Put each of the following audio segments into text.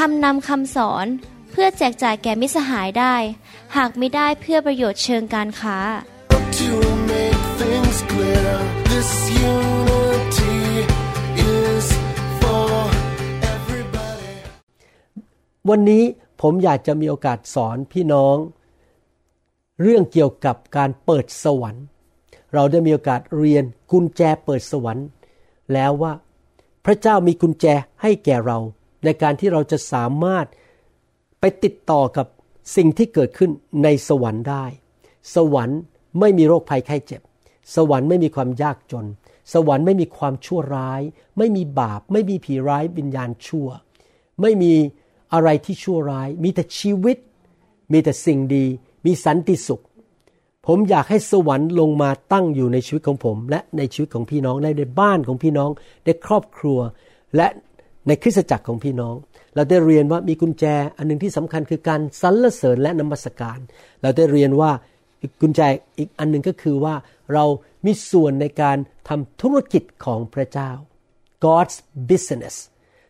ทำนำคำสอนเพื่อแจกจ่ายแก่มิตรสหายได้หากไม่ได้เพื่อประโยชน์เชิงการค้าวันนี้ผมอยากจะมีโอกาสสอนพี่น้องเรื่องเกี่ยวกับการเปิดสวรรค์เราได้มีโอกาสเรียนกุญแจเปิดสวรรค์แล้วว่าพระเจ้ามีกุญแจให้แก่เราในการที่เราจะสามารถไปติดต่อกับสิ่งที่เกิดขึ้นในสวรรค์ได้สวรรค์ไม่มีโรคภัยไข้เจ็บสวรรค์ไม่มีความยากจนสวรรค์ไม่มีความชั่วร้ายไม่มีบาปไม่มีผีร้ายวิญญาณชั่วไม่มีอะไรที่ชั่วร้ายมีแต่ชีวิตมีแต่สิ่งดีมีสันติสุขผมอยากให้สวรรค์ลงมาตั้งอยู่ในชีวิตของผมและในชีวิตของพี่น้องในบ้านของพี่น้องในครอบครัวและในคริสตจักรของพี่น้องเราได้เรียนว่ามีกุญแจอันนึงที่สำคัญคือการสรรเสริญและนมัสการเราได้เรียนว่ากุญแจอีกอันนึงก็คือว่าเรามีส่วนในการทำธุรกิจของพระเจ้า God's business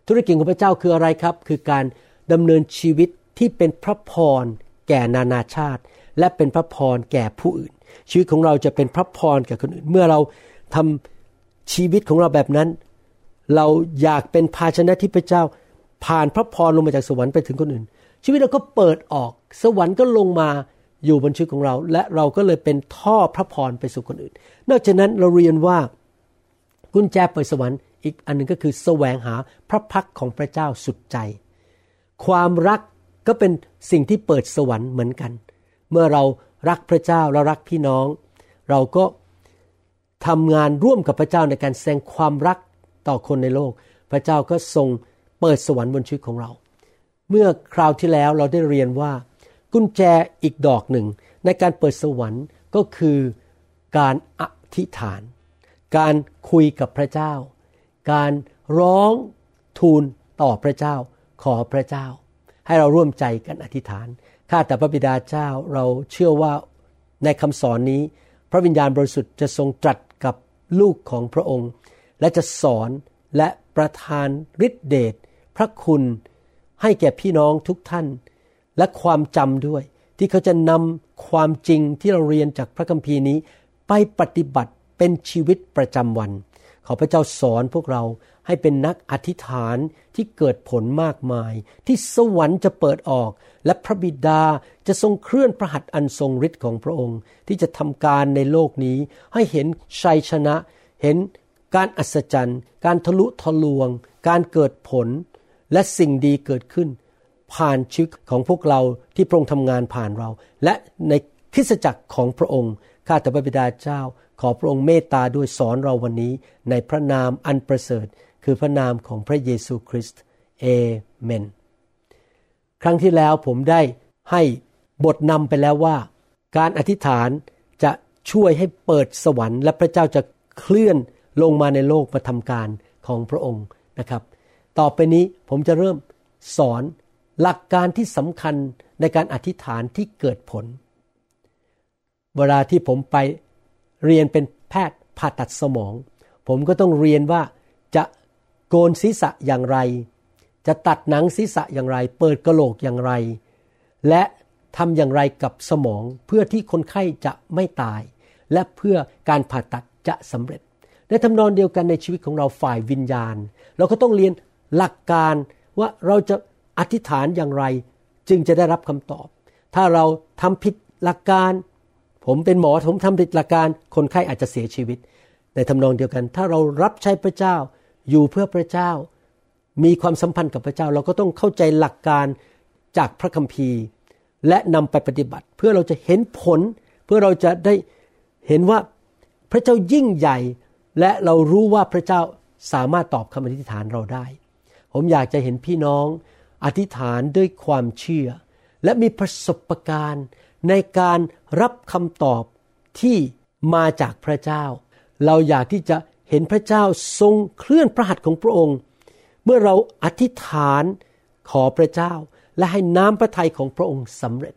ธุรกิจของพระเจ้าคืออะไรครับคือการดำเนินชีวิตที่เป็นพระพรแก่นานาชาติและเป็นพระพรแก่ผู้อื่นชีวิตของเราจะเป็นพระพรแก่คนอื่นเมื่อเราทำชีวิตของเราแบบนั้นเราอยากเป็นภาชนะที่พระเจ้าผ่านพระพรลงมาจากสวรรค์ไปถึงคนอื่นชีวิตเราก็เปิดออกสวรรค์ก็ลงมาอยู่บนชีวิตของเราและเราก็เลยเป็นท่อพระพรไปสู่คนอื่นนอกจากนั้นเราเรียนว่ากุญแจเปิดสวรรค์อีกอันนึงก็คือแสวงหาพระพักของพระเจ้าสุดใจความรักก็เป็นสิ่งที่เปิดสวรรค์เหมือนกันเมื่อเรารักพระเจ้าเรารักพี่น้องเราก็ทำงานร่วมกับพระเจ้าในการแสดงความรักต่อคนในโลกพระเจ้าก็ทรงเปิดสวรรค์บนชีวิตของเราเมื่อคราวที่แล้วเราได้เรียนว่ากุญแจอีกดอกหนึ่งในการเปิดสวรรค์ก็คือการอธิษฐานการคุยกับพระเจ้าการร้องทูลต่อพระเจ้าขอพระเจ้าให้เราร่วมใจกันอธิษฐานข้าแต่พระบิดาเจ้าเราเชื่อว่าในคำสอนนี้พระวิญญาณบริสุทธิ์จะทรงตรัสกับลูกของพระองค์และจะสอนและประทานฤทธิเดชพระคุณให้แก่พี่น้องทุกท่านและความจำด้วยที่เขาจะนำความจริงที่เราเรียนจากพระคัมภีร์นี้ไปปฏิบัติเป็นชีวิตประจำวันขอพระเจ้าสอนพวกเราให้เป็นนักอธิษฐานที่เกิดผลมากมายที่สวรรค์จะเปิดออกและพระบิดาจะทรงเคลื่อนพระหัตถ์อันทรงฤทธิ์ของพระองค์ที่จะทำการในโลกนี้ให้เห็นชัยชนะเห็นการอัศจรรย์การทะลุทะลวงการเกิดผลและสิ่งดีเกิดขึ้นผ่านชีวิตของพวกเราที่พระองค์ทำงานผ่านเราและในคริสตจักรของพระองค์ข้าแต่พระบิดาเจ้าขอพระองค์เมตตาด้วยสอนเราวันนี้ในพระนามอันประเสริฐคือพระนามของพระเยซูคริสต์เอเมนครั้งที่แล้วผมได้ให้บทนำไปแล้วว่าการอธิษฐานจะช่วยให้เปิดสวรรค์และพระเจ้าจะเคลื่อนลงมาในโลกมาทำการของพระองค์นะครับต่อไปนี้ผมจะเริ่มสอนหลักการที่สำคัญในการอธิษฐานที่เกิดผลเวลาที่ผมไปเรียนเป็นแพทย์ผ่าตัดสมองผมก็ต้องเรียนว่าจะโกนศีรษะอย่างไรจะตัดหนังศีรษะอย่างไรเปิดกะโหลกอย่างไรและทำอย่างไรกับสมองเพื่อที่คนไข้จะไม่ตายและเพื่อการผ่าตัดจะสำเร็จในทำนองเดียวกันในชีวิตของเราฝ่ายวิญญาณเราก็ต้องเรียนหลักการว่าเราจะอธิษฐานอย่างไรจึงจะได้รับคำตอบถ้าเราทำผิดหลักการผมเป็นหมอผมทำผิดหลักการคนไข้อาจจะเสียชีวิตในทำนองเดียวกันถ้าเรารับใช้พระเจ้าอยู่เพื่อพระเจ้ามีความสัมพันธ์กับพระเจ้าเราก็ต้องเข้าใจหลักการจากพระคัมภีร์และนำไปปฏิบัติเพื่อเราจะเห็นผลเพื่อเราจะได้เห็นว่าพระเจ้ายิ่งใหญ่และเรารู้ว่าพระเจ้าสามารถตอบคำอธิษฐานเราได้ผมอยากจะเห็นพี่น้อง อธิษฐานด้วยความเชื่อและมีประสบการณ์ในการรับคำตอบที่มาจากพระเจ้าเราอยากที่จะเห็นพระเจ้าทรงเคลื่อนพระหัตถ์ของพระองค์เมื่อเราอธิษฐานขอพระเจ้าและให้น้ำพระทัยของพระองค์สำเร็จ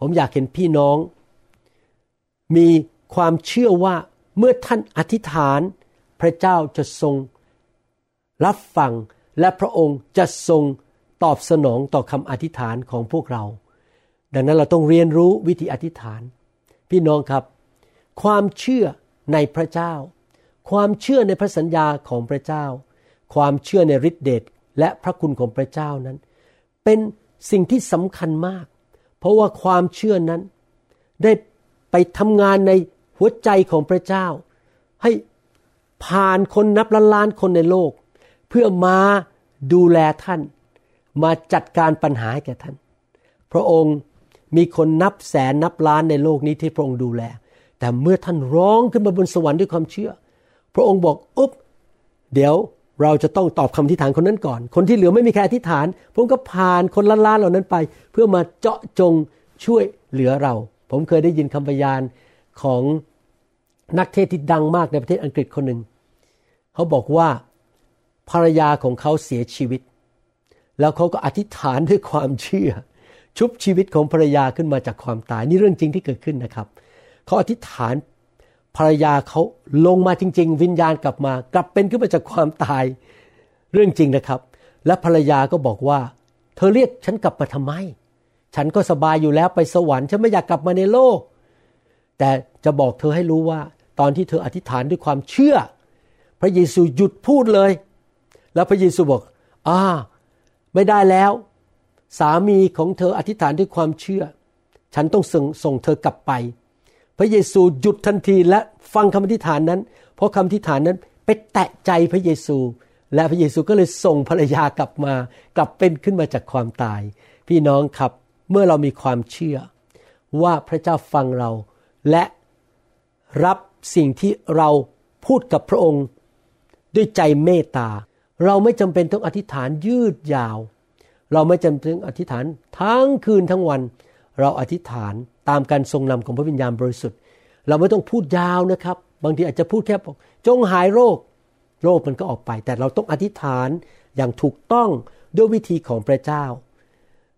ผมอยากเห็นพี่น้องมีความเชื่อว่าเมื่อท่านอธิษฐานพระเจ้าจะทรงรับฟังและพระองค์จะทรงตอบสนองต่อคำอธิษฐานของพวกเราดังนั้นเราต้องเรียนรู้วิธีอธิษฐานพี่น้องครับความเชื่อในพระเจ้าความเชื่อในพระสัญญาของพระเจ้าความเชื่อในฤทธิเดชและพระคุณของพระเจ้านั้นเป็นสิ่งที่สำคัญมากเพราะว่าความเชื่อนั้นได้ไปทำงานในหัวใจของพระเจ้าให้ผ่านคนนับล้านๆคนในโลกเพื่อมาดูแลท่านมาจัดการปัญหาแก่ท่านพระองค์มีคนนับแสนนับล้านในโลกนี้ที่พระองค์ดูแลแต่เมื่อท่านร้องขึ้นมาบนสวรรค์ด้วยความเชื่อพระองค์บอกอุ๊บเดี๋ยวเราจะต้องตอบคำอธิษฐานคนนั้นก่อนคนที่เหลือไม่มีใครอธิษฐานพระองค์ก็ผ่านคนล้านๆเหล่านั้นไปเพื่อมาเจาะจงช่วยเหลือเราผมเคยได้ยินคำพยานของนักเทศน์ที่ดังมากในประเทศอังกฤษคนหนึ่งเขาบอกว่าภรรยาของเขาเสียชีวิตแล้วเขาก็อธิษฐานด้วยความเชื่อชุบชีวิตของภรรยาขึ้นมาจากความตายนี่เรื่องจริงที่เกิดขึ้นนะครับเขาอธิษฐานภรรยาเขาลงมาจริงๆวิญญาณกลับมากลับเป็นขึ้นมาจากความตายเรื่องจริงนะครับและภรรยาก็บอกว่าเธอเรียกฉันกลับมาทำไมฉันก็สบายอยู่แล้วไปสวรรค์ฉันไม่อยากกลับมาในโลกแต่จะบอกเธอให้รู้ว่าตอนที่เธออธิษฐานด้วยความเชื่อพระเยซูหยุดพูดเลยแล้วพระเยซูบอกไม่ได้แล้วสามีของเธออธิษฐานด้วยความเชื่อฉันต้องส่งเธอกลับไปพระเยซูหยุดทันทีและฟังคำอธิษฐานนั้นเพราะคำอธิษฐานนั้นไปแตะใจพระเยซูและพระเยซูก็เลยส่งภรรยากลับมากลับเป็นขึ้นมาจากความตายพี่น้องครับเมื่อเรามีความเชื่อว่าพระเจ้าฟังเราและรับสิ่งที่เราพูดกับพระองค์ด้วยใจเมตตาเราไม่จำเป็นต้องอธิษฐานยืดยาวเราไม่จำเป็นต้องอธิษฐานทั้งคืนทั้งวันเราอธิษฐานตามการทรงนำของพระวิญญาณบริสุทธิ์เราไม่ต้องพูดยาวนะครับบางทีอาจจะพูดแค่บอกจงหายโรคมันก็ออกไปแต่เราต้องอธิษฐานอย่างถูกต้องด้วยวิธีของพระเจ้า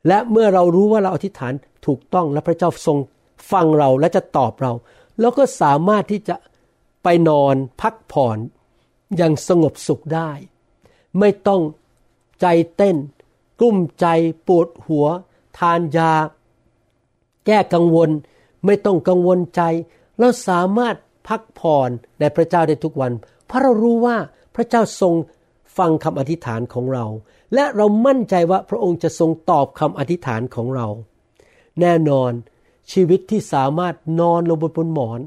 และเมื่อเรารู้ว่าเราอธิษฐานถูกต้องและพระเจ้าทรงฟังเราและจะตอบเราแล้วก็สามารถที่จะไปนอนพักผ่อนอย่างสงบสุขได้ไม่ต้องใจเต้นกลุ้มใจปวดหัวทานยาแก้กังวลไม่ต้องกังวลใจเราสามารถพักผ่อนในพระเจ้าได้ทุกวันเพราะเรารู้ว่าพระเจ้าทรงฟังคำอธิษฐานของเราและเรามั่นใจว่าพระองค์จะทรงตอบคำอธิษฐานของเราแน่นอนชีวิตที่สามารถนอนลงบนหมอน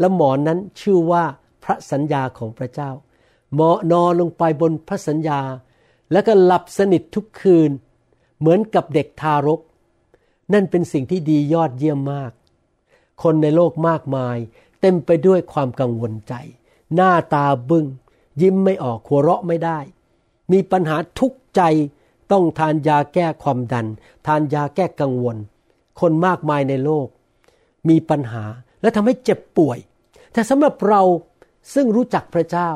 และหมอนนั้นชื่อว่าพระสัญญาของพระเจ้าเหมาะนอนลงไปบนพระสัญญาแล้วก็หลับสนิททุกคืนเหมือนกับเด็กทารกนั่นเป็นสิ่งที่ดียอดเยี่ยมมากคนในโลกมากมายเต็มไปด้วยความกังวลใจหน้าตาบึ้งยิ้มไม่ออกหัวเราะไม่ได้มีปัญหาทุกข์ใจต้องทานยาแก้ความดันทานยาแก้กังวลคนมากมายในโลกมีปัญหาและทำให้เจ็บป่วยแต่สำหรับเราซึ่งรู้จักพระเจ้า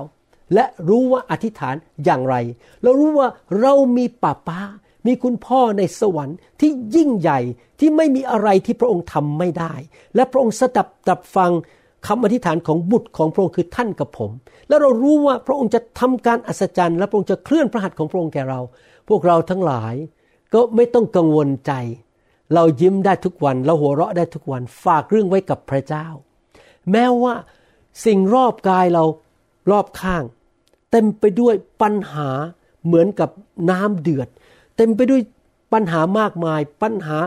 และรู้ว่าอธิษฐานอย่างไรเรารู้ว่าเรามีป้ามีคุณพ่อในสวรรค์ที่ยิ่งใหญ่ที่ไม่มีอะไรที่พระองค์ทำไม่ได้และพระองค์สดับฟังคำอธิษฐานของบุตรของพระองค์คือท่านกับผมและเรารู้ว่าพระองค์จะทำการอัศจรรย์และพระองค์จะเคลื่อนพระหัตถ์ของพระองค์แก่เราพวกเราทั้งหลายก็ไม่ต้องกังวลใจเรายิ้มได้ทุกวันเราหัวเราะได้ทุกวันฝากเรื่องไว้กับพระเจ้าแม้ว่าสิ่งรอบกายเรารอบข้างเต็มไปด้วยปัญหาเหมือนกับน้ำเดือดเต็มไปด้วยปัญหามากมายปัญหา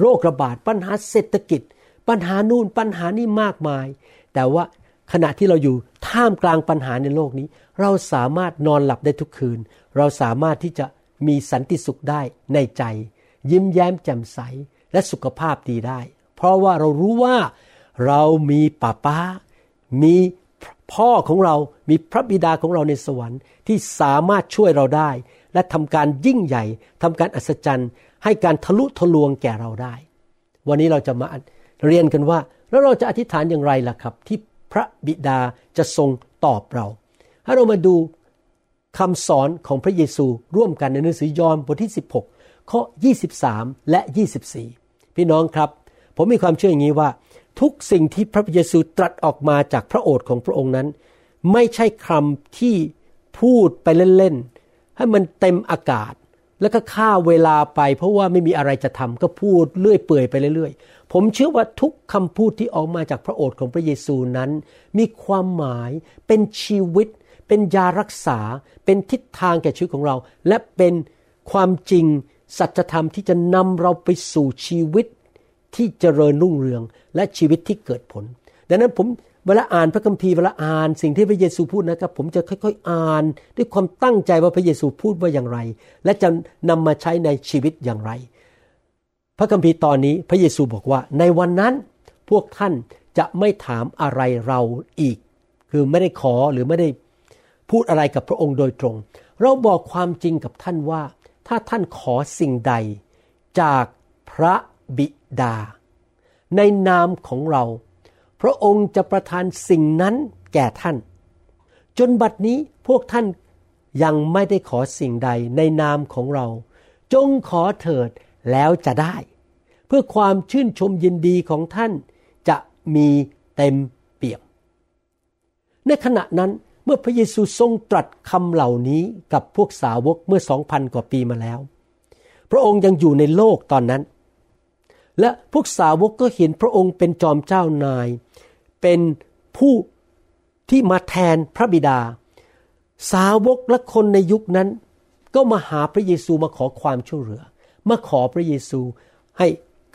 โรคระบาดปัญหาเศรษฐกิจปัญหานู่นปัญหานี่มากมายแต่ว่าขณะที่เราอยู่ท่ามกลางปัญหาในโลกนี้เราสามารถนอนหลับได้ทุกคืนเราสามารถที่จะมีสันติสุขได้ในใจยิ้มแย้มแจ่มใสและสุขภาพดีได้เพราะว่าเรารู้ว่าเรามีป้ามีพ่อของเรามีพระบิดาของเราในสวรรค์ที่สามารถช่วยเราได้และ และทำการยิ่งใหญ่ทำการอัศจรรย์ให้การทะลุทะลวงแก่เราได้วันนี้เราจะมาเรียนกันว่าแล้วเราจะอธิษฐานอย่างไรล่ะครับที่พระบิดาจะทรงตอบเราให้เรามาดูคำสอนของพระเยซูร่วมกันในหนังสือยอห์นบทที่16ข้อ23และ24พี่น้องครับผมมีความเชื่ออย่างนี้ว่าทุกสิ่งที่พระเยซูตรัสออกมาจากพระโอษฐ์ของพระองค์นั้นไม่ใช่คำที่พูดไปเล่นๆให้มันเต็มอากาศแล้วก็ฆ่าเวลาไปเพราะว่าไม่มีอะไรจะทำก็พูดเลื่อยเปื่อยไปเรื่อยๆผมเชื่อว่าทุกคำพูดที่ออกมาจากพระโอษฐ์ของพระเยซูนั้นมีความหมายเป็นชีวิตเป็นยารักษาเป็นทิศทางแก่ชีวิตของเราและเป็นความจริงสัจธรรมที่จะนำเราไปสู่ชีวิตที่เจริญรุ่งเรืองและชีวิตที่เกิดผลดังนั้นผมเวลาอ่านพระคัมภีร์เวลาอ่านสิ่งที่พระเยซูพูดนะครับผมจะค่อยๆอ่านด้วยความตั้งใจว่าพระเยซูพูดว่าอย่างไรและจะนำมาใช้ในชีวิตอย่างไรพระคัมภีร์ตอนนี้พระเยซูบอกว่าในวันนั้นพวกท่านจะไม่ถามอะไรเราอีกคือไม่ได้ขอหรือไม่ได้พูดอะไรกับพระองค์โดยตรงเราบอกความจริงกับท่านว่าถ้าท่านขอสิ่งใดจากพระบิดาในนามของเราพระองค์จะประทานสิ่งนั้นแก่ท่านจนบัดนี้พวกท่านยังไม่ได้ขอสิ่งใดในนามของเราจงขอเถิดแล้วจะได้เพื่อความชื่นชมยินดีของท่านจะมีเต็มเปี่ยมในขณะนั้นเมื่อพระเยซูทรงตรัสคำเหล่านี้กับพวกสาวกเมื่อ 2,000 กว่าปีมาแล้วพระองค์ยังอยู่ในโลกตอนนั้นและพวกสาวกก็เห็นพระองค์เป็นจอมเจ้านายเป็นผู้ที่มาแทนพระบิดาสาวกและคนในยุคนั้นก็มาหาพระเยซูมาขอความช่วยเหลือมาขอพระเยซูให้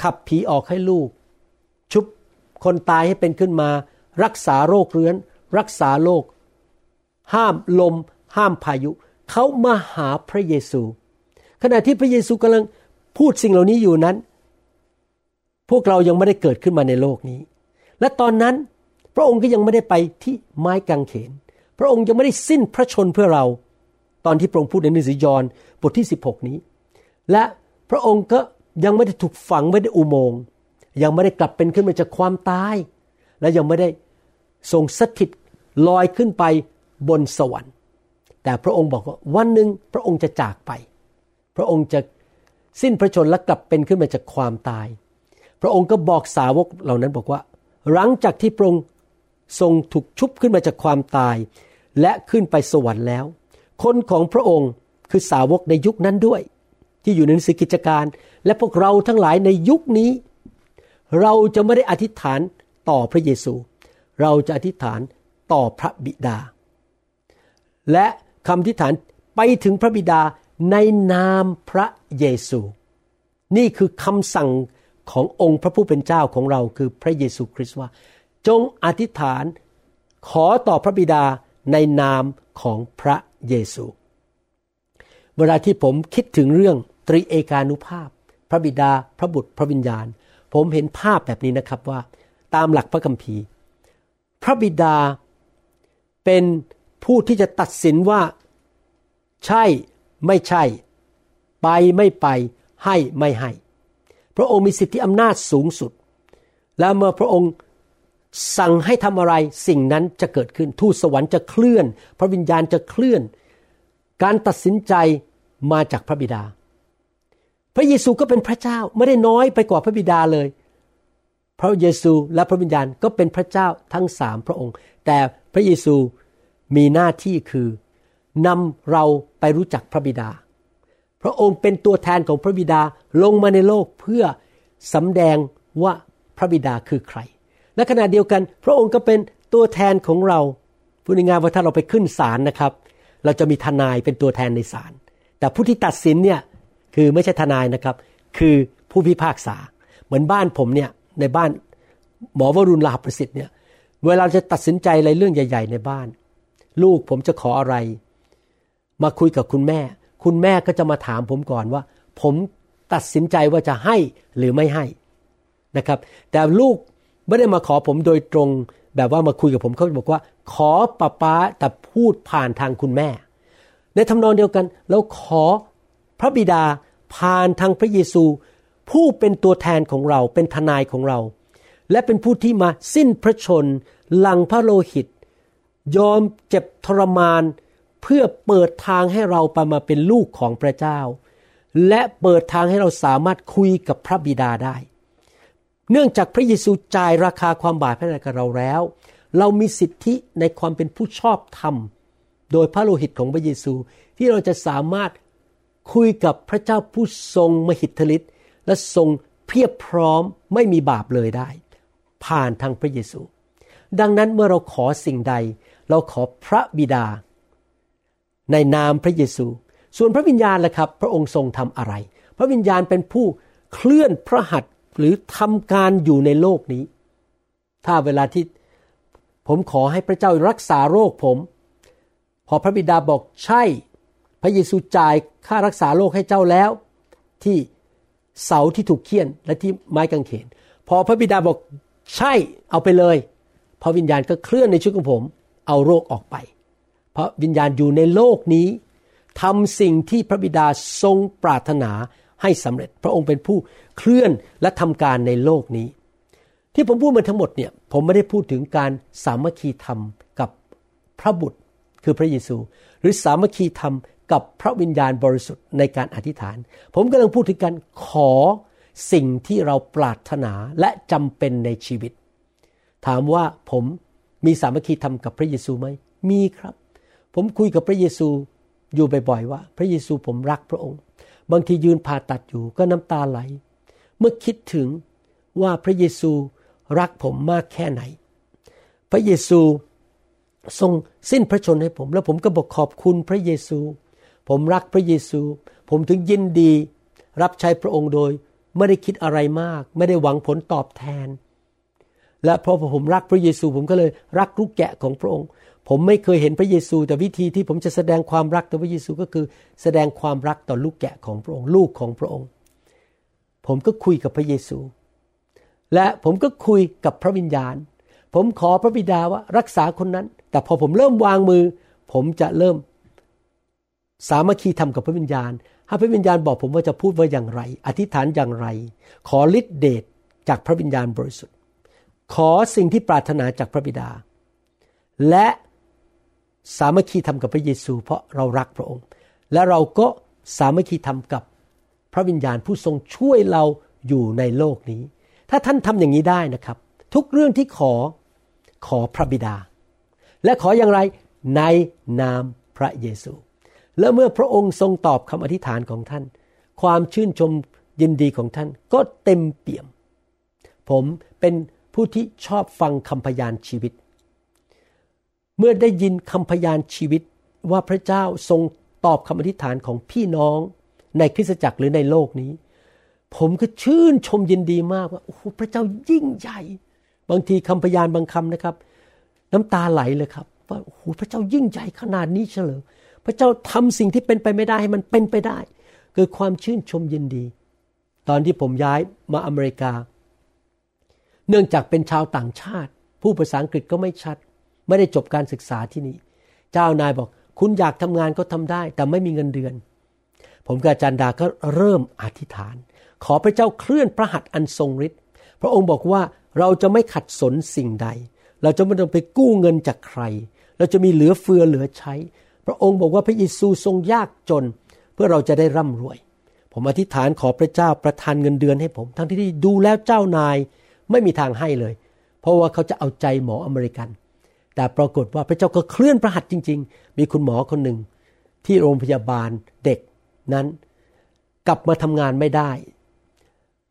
ขับผีออกให้ลูกชุบคนตายให้เป็นขึ้นมารักษาโรคเรื้อนรักษาโรคห้ามลมห้ามพายุเขามาหาพระเยซูขณะที่พระเยซูกำลังพูดสิ่งเหล่านี้อยู่นั้นพวกเรายังไม่ได้เกิดขึ้นมาในโลกนี้และตอนนั้นพระองค์ก็ยังไม่ได้ไปที่ไม้กางเขนพระองค์ยังไม่ได้สิ้นพระชนเพื่อเราตอนที่พระองค์พูดในหนังสือยอห์นบทที่16นี้และพระองค์ก็ยังไม่ได้ถูกฝังไว้ในอุโมงค์ยังไม่ได้กลับเป็นขึ้นมาจากความตายและยังไม่ได้ทรงสถิตลอยขึ้นไปบนสวรรค์แต่พระองค์บอกว่าวันหนึ่งพระองค์จะจากไปพระองค์จะสิ้นพระชนและกลับเป็นขึ้นมาจากความตายพระองค์ก็บอกสาวกเหล่านั้นบอกว่าหลังจากที่พระองค์ทรงถูกชุบขึ้นมาจากความตายและขึ้นไปสวรรค์แล้วคนของพระองค์คือสาวกในยุคนั้นด้วยที่อยู่ในหนังสือกิจการและพวกเราทั้งหลายในยุคนี้เราจะไม่ได้อธิษฐานต่อพระเยซูเราจะอธิษฐานต่อพระบิดาและคำอธิษฐานไปถึงพระบิดาในนามพระเยซูนี่คือคำสั่งขององค์พระผู้เป็นเจ้าของเราคือพระเยซูคริสต์ว่าจงอธิษฐานขอต่อพระบิดาในนามของพระเยซูเวลาที่ผมคิดถึงเรื่องตรีเอกานุภาพพระบิดาพระบุตรพระวิญญาณผมเห็นภาพแบบนี้นะครับว่าตามหลักพระคัมภีร์พระบิดาเป็นผู้ที่จะตัดสินว่าใช่ไม่ใช่ไปไม่ไปให้ไม่ให้พระองค์มีสิทธิอำนาจสูงสุดและเมื่อพระองค์สั่งให้ทำอะไรสิ่งนั้นจะเกิดขึ้นทูตสวรรค์จะเคลื่อนพระวิญญาณจะเคลื่อนการตัดสินใจมาจากพระบิดาพระเยซูก็เป็นพระเจ้าไม่ได้น้อยไปกว่าพระบิดาเลยพระเยซูและพระวิญญาณก็เป็นพระเจ้าทั้งสามพระองค์แต่พระเยซูมีหน้าที่คือนำเราไปรู้จักพระบิดาพระองค์เป็นตัวแทนของพระบิดาลงมาในโลกเพื่อสำแดงว่าพระบิดาคือใครและขณะเดียวกันพระองค์ก็เป็นตัวแทนของเราพูดง่ายๆว่าถ้าเราไปขึ้นศาลนะครับเราจะมีทนายเป็นตัวแทนในศาลแต่ผู้ที่ตัดสินเนี่ยคือไม่ใช่ทนายนะครับคือผู้พิพากษาเหมือนบ้านผมเนี่ยในบ้านหมอวรุณลาภประสิทธิ์เนี่ยเวลาจะตัดสินใจอะไรเรื่องใหญ่ๆในบ้านลูกผมจะขออะไรมาคุยกับคุณแม่คุณแม่ก็จะมาถามผมก่อนว่าผมตัดสินใจว่าจะให้หรือไม่ให้นะครับแต่ลูกไม่ได้มาขอผมโดยตรงแบบว่ามาคุยกับผมเขาบอกว่าขอป๊าแต่พูดผ่านทางคุณแม่ ในทำนองเดียวกันเราขอพระบิดาผ่านทางพระเยซูผู้เป็นตัวแทนของเราเป็นทนายของเราและเป็นผู้ที่มาสิ้นพระชนหลั่งพระโลหิตยอมเจ็บทรมานเพื่อเปิดทางให้เรามาเป็นลูกของพระเจ้าและเปิดทางให้เราสามารถคุยกับพระบิดาได้เนื่องจากพระเยซูจ่ายราคาความบาปให้กับเราแล้วเรามีสิทธิในความเป็นผู้ชอบธรรมโดยพระโลหิตของพระเยซูที่เราจะสามารถคุยกับพระเจ้าผู้ทรงมหิทธิฤทธิ์และทรงเพียบพร้อมไม่มีบาปเลยได้ผ่านทางพระเยซูดังนั้นเมื่อเราขอสิ่งใดเราขอพระบิดาในนามพระเยซูส่วนพระวิญญาณล่ะครับพระองค์ทรงทำอะไรพระวิญญาณเป็นผู้เคลื่อนพระหัตถ์หรือทำการอยู่ในโลกนี้ถ้าเวลาที่ผมขอให้พระเจ้ารักษาโรคผมพอพระบิดาบอกใช่พระเยซูจ่ายค่ารักษาโรคให้เจ้าแล้วที่เสาที่ถูกเฆี่ยนและที่ไม้กางเขนพอพระบิดาบอกใช่เอาไปเลยพระวิญญาณก็เคลื่อนในชีวิตของผมเอาโรคออกไปพระวิญญาณอยู่ในโลกนี้ทำสิ่งที่พระบิดาทรงปรารถนาให้สำเร็จพระองค์เป็นผู้เคลื่อนและทำการในโลกนี้ที่ผมพูดมาทั้งหมดเนี่ยผมไม่ได้พูดถึงการสามัคคีธรรมกับพระบุตรคือพระเยซูหรือสามัคคีธรรมกับพระวิญญาณบริสุทธิ์ในการอธิษฐานผมกำลังพูดถึงการขอสิ่งที่เราปรารถนาและจำเป็นในชีวิตถามว่าผมมีสามัคคีธรรมกับพระเยซูไหมมีครับผมคุยกับพระเยซูอยู่บ่อยๆว่าพระเยซูผมรักพระองค์บางทียืนผ่าตัดอยู่ก็น้ำตาไหลเมื่อคิดถึงว่าพระเยซูรักผมมากแค่ไหนพระเยซูทรงสิ้นพระชนให้ผมแล้วผมก็บอกขอบคุณพระเยซูผมรักพระเยซูผมถึงยินดีรับใช้พระองค์โดยไม่ได้คิดอะไรมากไม่ได้หวังผลตอบแทนและเพราะผมรักพระเยซูผมก็เลยรักลูกแกะของพระองค์ผมไม่เคยเห็นพระเยซูแต่วิธีที่ผมจะแสดงความรักต่อพระเยซูก็คือแสดงความรักต่อลูกแกะของพระองค์ลูกของพระองค์ผมก็คุยกับพระเยซูและผมก็คุยกับพระวิญญาณผมขอพระบิดาว่ารักษาคนนั้นแต่พอผมเริ่มวางมือผมจะเริ่มสามัคคีธรรมกับพระวิญญาณให้พระวิญญาณบอกผมว่าจะพูดว่าอย่างไรอธิษฐานอย่างไรขอฤทธิ์เดชจากพระวิญญาณบริสุทธิ์ขอสิ่งที่ปรารถนาจากพระบิดาและสามัคคีธรรมกับพระเยซูเพราะเรารักพระองค์และเราก็สามัคคีธรรมกับพระวิญญาณผู้ทรงช่วยเราอยู่ในโลกนี้ถ้าท่านทำอย่างนี้ได้นะครับทุกเรื่องที่ขอพระบิดาและขออย่างไรในนามพระเยซูและเมื่อพระองค์ทรงตอบคำอธิษฐานของท่านความชื่นชมยินดีของท่านก็เต็มเปี่ยมผมเป็นผู้ที่ชอบฟังคำพยานชีวิตเมื่อได้ยินคำพยานชีวิตว่าพระเจ้าทรงตอบคำอธิษฐานของพี่น้องในคริสตจักรหรือในโลกนี้ผมก็ชื่นชมยินดีมากว่าโอ้โหพระเจ้ายิ่งใหญ่บางทีคำพยานบางคำนะครับน้ำตาไหลเลยครับว่าโอ้โหพระเจ้ายิ่งใหญ่ขนาดนี้เฉลยพระเจ้าทำสิ่งที่เป็นไปไม่ได้ให้มันเป็นไปได้เกิดความชื่นชมยินดีตอนที่ผมย้ายมาอเมริกาเนื่องจากเป็นชาวต่างชาติผู้ภาษาอังกฤษก็ไม่ชัดไม่ได้จบการศึกษาที่นี่เจ้านายบอกคุณอยากทำงานก็ทำได้แต่ไม่มีเงินเดือนผมกับอาจารย์ดาก็เริ่มอธิษฐานขอพระเจ้าเคลื่อนพระหัตถ์อันทรงฤทธิ์พระองค์บอกว่าเราจะไม่ขัดสนสิ่งใดเราจะไม่ต้องไปกู้เงินจากใครเราจะมีเหลือเฟือเหลือใช้พระองค์บอกว่าพระเยซูทรงยากจนเพื่อเราจะได้ร่ำรวยผมอธิษฐานขอพระเจ้าประทานเงินเดือนให้ผมทั้งที่ดูแล้วเจ้านายไม่มีทางให้เลยเพราะว่าเขาจะเอาใจหมออเมริกันแต่ปรากฏว่าพระเจ้าก็เคลื่อนพระหัตถ์จริงๆมีคุณหมอคนหนึ่งที่โรงพยาบาลเด็กนั้นกลับมาทำงานไม่ได้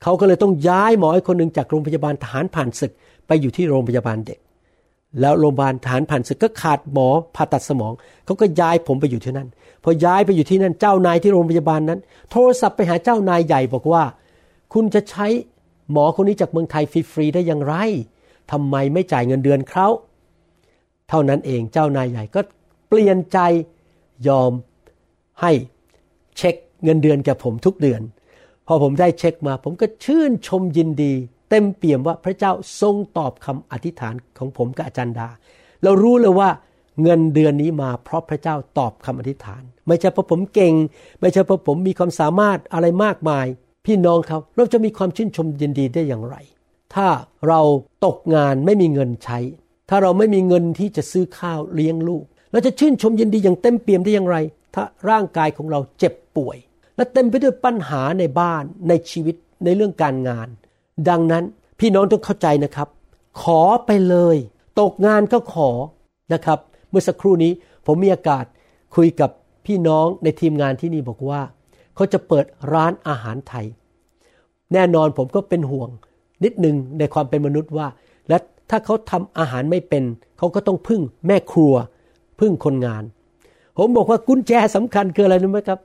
เขาก็เลยต้องย้ายหมอคนหนึ่งจากโรงพยาบาลทหารผ่านศึกไปอยู่ที่โรงพยาบาลเด็กแล้วโรงพยาบาลทหารผ่านศึกก็ขาดหมอผ่าตัดสมองเขาก็ย้ายผมไปอยู่ที่นั่นพอย้ายไปอยู่ที่นั่นเจ้านายที่โรงพยาบาลนั้นโทรศัพท์ไปหาเจ้านายใหญ่บอกว่าคุณจะใช้หมอคนนี้จากเมืองไทยฟรีๆได้อย่างไรทำไมไม่จ่ายเงินเดือนเขาเท่านั้นเองเจ้านายใหญ่ก็เปลี่ยนใจยอมให้เช็คเงินเดือนกับผมทุกเดือนพอผมได้เช็คมาผมก็ชื่นชมยินดีเต็มเปี่ยมว่าพระเจ้าทรงตอบคำอธิษฐานของผมกับอาจารย์ดาเรารู้เลยว่า เงินเดือนนี้มาเพราะพระเจ้าตอบคำอธิษฐานไม่ใช่เพราะผมเก่งไม่ใช่เพราะผมมีความสามารถอะไรมากมายพี่น้องครับเราจะมีความชื่นชมยินดีได้อย่างไรถ้าเราตกงานไม่มีเงินใช้ถ้าเราไม่มีเงินที่จะซื้อข้าวเลี้ยงลูกเราจะชื่นชมยินดีอย่างเต็มเปี่ยมได้อย่างไรถ้าร่างกายของเราเจ็บป่วยและเต็มไปด้วยปัญหาในบ้านในชีวิตในเรื่องการงานดังนั้นพี่น้องต้องเข้าใจนะครับขอไปเลยตกงานก็ขอนะครับเมื่อสักครู่นี้ผมมีโอกาสคุยกับพี่น้องในทีมงานที่นี่บอกว่าเขาจะเปิดร้านอาหารไทยแน่นอนผมก็เป็นห่วงนิดนึงในความเป็นมนุษย์ว่าและถ้าเขาทำอาหารไม่เป็นเขาก็ต้องพึ่งแม่ครัวพึ่งคนงานผมบอกว่ากุญแจสำคัญคืออะไรรู้ไหมครับ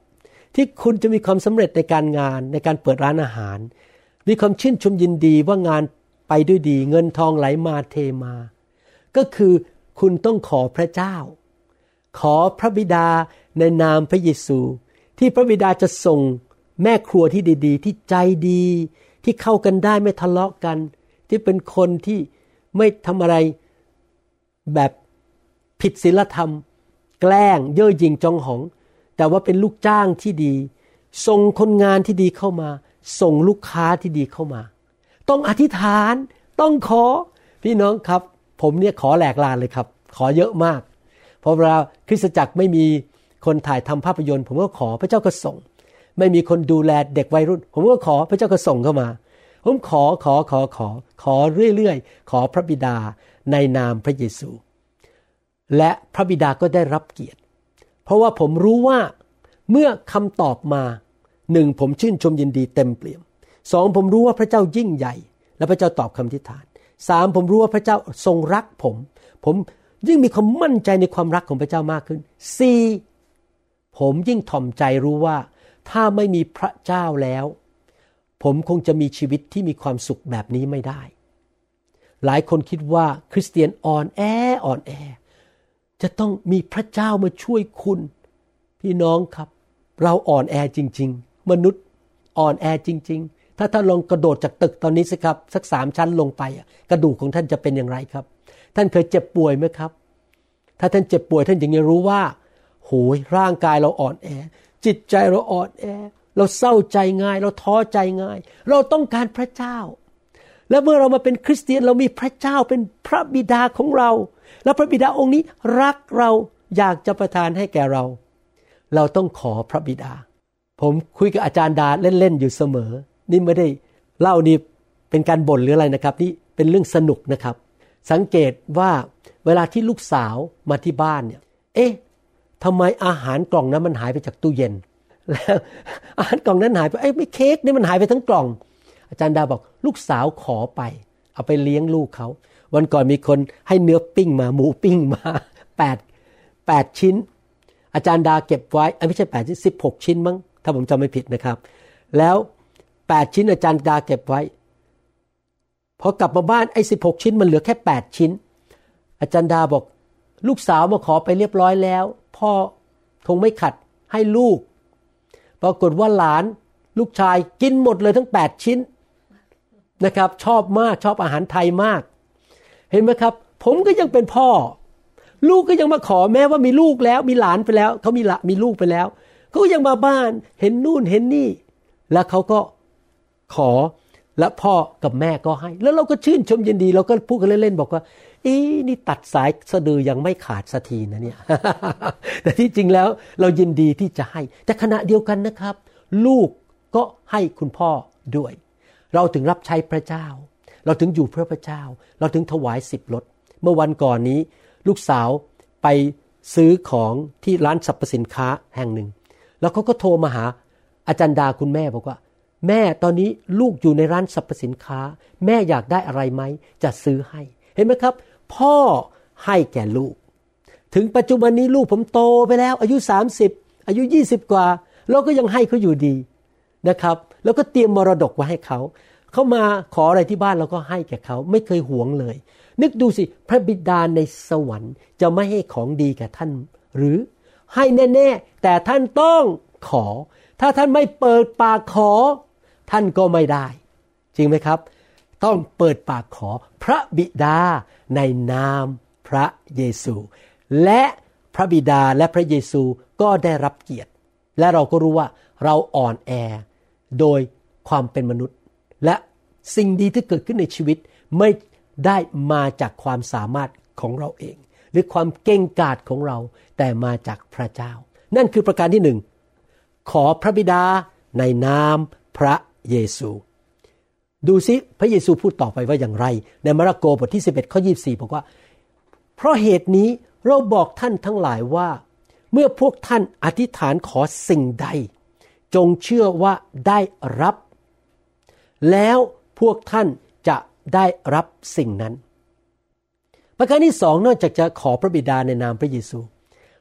ที่คุณจะมีความสำเร็จในการงานในการเปิดร้านอาหารมีความชื่นชมยินดีว่างานไปด้วยดีเงินทองไหลมาเทมาก็คือคุณต้องขอพระเจ้าขอพระบิดาในนามพระเยซูที่พระบิดาจะส่งแม่ครัวที่ดีๆที่ใจดีที่เข้ากันได้ไม่ทะเลาะกันที่เป็นคนที่ไม่ทำอะไรแบบผิดศีลธรรมแกล้งเย่อหยิ่งจองหองแต่ว่าเป็นลูกจ้างที่ดีส่งคนงานที่ดีเข้ามาส่งลูกค้าที่ดีเข้ามาต้องอธิษฐานต้องขอพี่น้องครับผมเนี่ยขอแหลกลานเลยครับขอเยอะมากเพราะเราคริสตจักรไม่มีคนถ่ายทำภาพยนตร์ผมก็ขอพระเจ้าก็ส่งไม่มีคนดูแลเด็กวัยรุ่นผมก็ขอพระเจ้าก็ส่งเข้ามาผมขอเรื่อยๆขอพระบิดาในนามพระเยซูและพระบิดาก็ได้รับเกียรติเพราะว่าผมรู้ว่าเมื่อคำตอบมา1ผมชื่นชมยินดีเต็มเปี่ยม2ผมรู้ว่าพระเจ้ายิ่งใหญ่และพระเจ้าตอบคำอธิษฐาน3ผมรู้ว่าพระเจ้าทรงรักผมยิ่งมีความมั่นใจในความรักของพระเจ้ามากขึ้น4ผมยิ่งถ่อมใจรู้ว่าถ้าไม่มีพระเจ้าแล้วผมคงจะมีชีวิตที่มีความสุขแบบนี้ไม่ได้หลายคนคิดว่าคริสเตียนอ่อนแอจะต้องมีพระเจ้ามาช่วยคุณพี่น้องครับเราอ่อนแอจริงๆมนุษย์อ่อนแอจริงๆถ้าลองกระโดดจากตึกตอนนี้สิครับสัก3ชั้นลงไปกระดูกของท่านจะเป็นอย่างไรครับท่านเคยเจ็บป่วยไหมครับถ้าท่านเจ็บป่วยท่านจึงจะรู้ว่าโหยร่างกายเราอ่อนแอจิตใจเราอ่อนแอเราเศร้าใจง่ายเราท้อใจง่ายเราต้องการพระเจ้าและเมื่อเรามาเป็นคริสเตียนเรามีพระเจ้าเป็นพระบิดาของเราและพระบิดาองค์นี้รักเราอยากจะประทานให้แก่เราเราต้องขอพระบิดาผมคุยกับอาจารย์ดาเล่นๆอยู่เสมอนี่ไม่ได้เล่านี่เป็นการบ่นหรืออะไรนะครับนี่เป็นเรื่องสนุกนะครับสังเกตว่าเวลาที่ลูกสาวมาที่บ้านเนี่ยทำไมอาหารกล่องนั้นมันหายไปจากตู้เย็นแล้วอาหารกล่องนั้นหายไปไม่เค้กนี่มันหายไปทั้งกล่องอาจารย์ดาบอกลูกสาวขอไปเอาไปเลี้ยงลูกเขาวันก่อนมีคนให้เนื้อปิ้งมาหมูปิ้งมา8ชิ้นอาจารย์ดาเก็บไว้ไม่ใช่8ชิ้น16ชิ้นมั้งถ้าผมจำไม่ผิดนะครับแล้ว8ชิ้นอาจารย์ดาเก็บไว้พอกลับมาบ้าน16ชิ้นมันเหลือแค่8ชิ้นอาจารย์ดาบอกลูกสาวมาขอไปเรียบร้อยแล้วพ่อคงไม่ขัดให้ลูกปรากฏว่าหลานลูกชายกินหมดเลยทั้ง8ชิ้นนะครับชอบมากชอบอาหารไทยมากเห็นไหมครับผมก็ยังเป็นพ่อลูกก็ยังมาขอแม้ว่ามีลูกแล้วมีหลานไปแล้วเขามีลูกไปแล้วเขายังมาบ้านเห็นนู่นเห็นนี่แล้วเขาก็ขอและพ่อกับแม่ก็ให้แล้วเราก็ชื่นชมยินดีเราก็พูดกันเล่นๆบอกว่านี่ตัดสายสะดือยังไม่ขาดสักทีนะเนี่ย แต่ที่จริงแล้วเรายินดีที่จะให้แต่ขณะเดียวกันนะครับลูกก็ให้คุณพ่อด้วยเราถึงรับใช้พระเจ้าเราถึงอยู่เพื่อพระเจ้าเราถึงถวาย10รถเมื่อวันก่อนนี้ลูกสาวไปซื้อของที่ร้านสรรพสินค้าแห่งหนึ่งแล้วเขาก็โทรมาหาอาจารย์ดาคุณแม่บอกว่าแม่ตอนนี้ลูกอยู่ในร้านสรรพสินค้าแม่อยากได้อะไรไหมจะซื้อให้เห็นไหมครับพ่อให้แก่ลูกถึงปัจจุบันนี้ลูกผมโตไปแล้วอายุ30อายุ20กว่าเราก็ยังให้เขาอยู่ดีนะครับแล้วก็เตรียมมรดกไว้ให้เขาเขามาขออะไรที่บ้านเราก็ให้แก่เขาไม่เคยหวงเลยนึกดูสิพระบิดาในสวรรค์จะไม่ให้ของดีแก่ท่านหรือให้แน่ๆแต่ท่านต้องขอถ้าท่านไม่เปิดปากขอท่านก็ไม่ได้จริงไหมครับต้องเปิดปากขอพระบิดาในนามพระเยซู และพระบิดาและพระเยซูก็ได้รับเกียรติและเราก็รู้ว่าเราอ่อนแอโดยความเป็นมนุษย์และสิ่งดีที่เกิดขึ้นในชีวิตไม่ได้มาจากความสามารถของเราเองหรือความเก่งกาจของเราแต่มาจากพระเจ้านั่นคือประการที่หนึ่งขอพระบิดาในนามพระเยซูดูสิพระเยซูพูดต่อไปว่าอย่างไรในมาระโกบทที่11ข้อ24บอกว่าเพราะเหตุนี้เราบอกท่านทั้งหลายว่าเมื่อพวกท่านอธิษฐานขอสิ่งใดจงเชื่อว่าได้รับแล้วพวกท่านจะได้รับสิ่งนั้นประการที่สองนอกจากจะขอพระบิดาในนามพระเยซู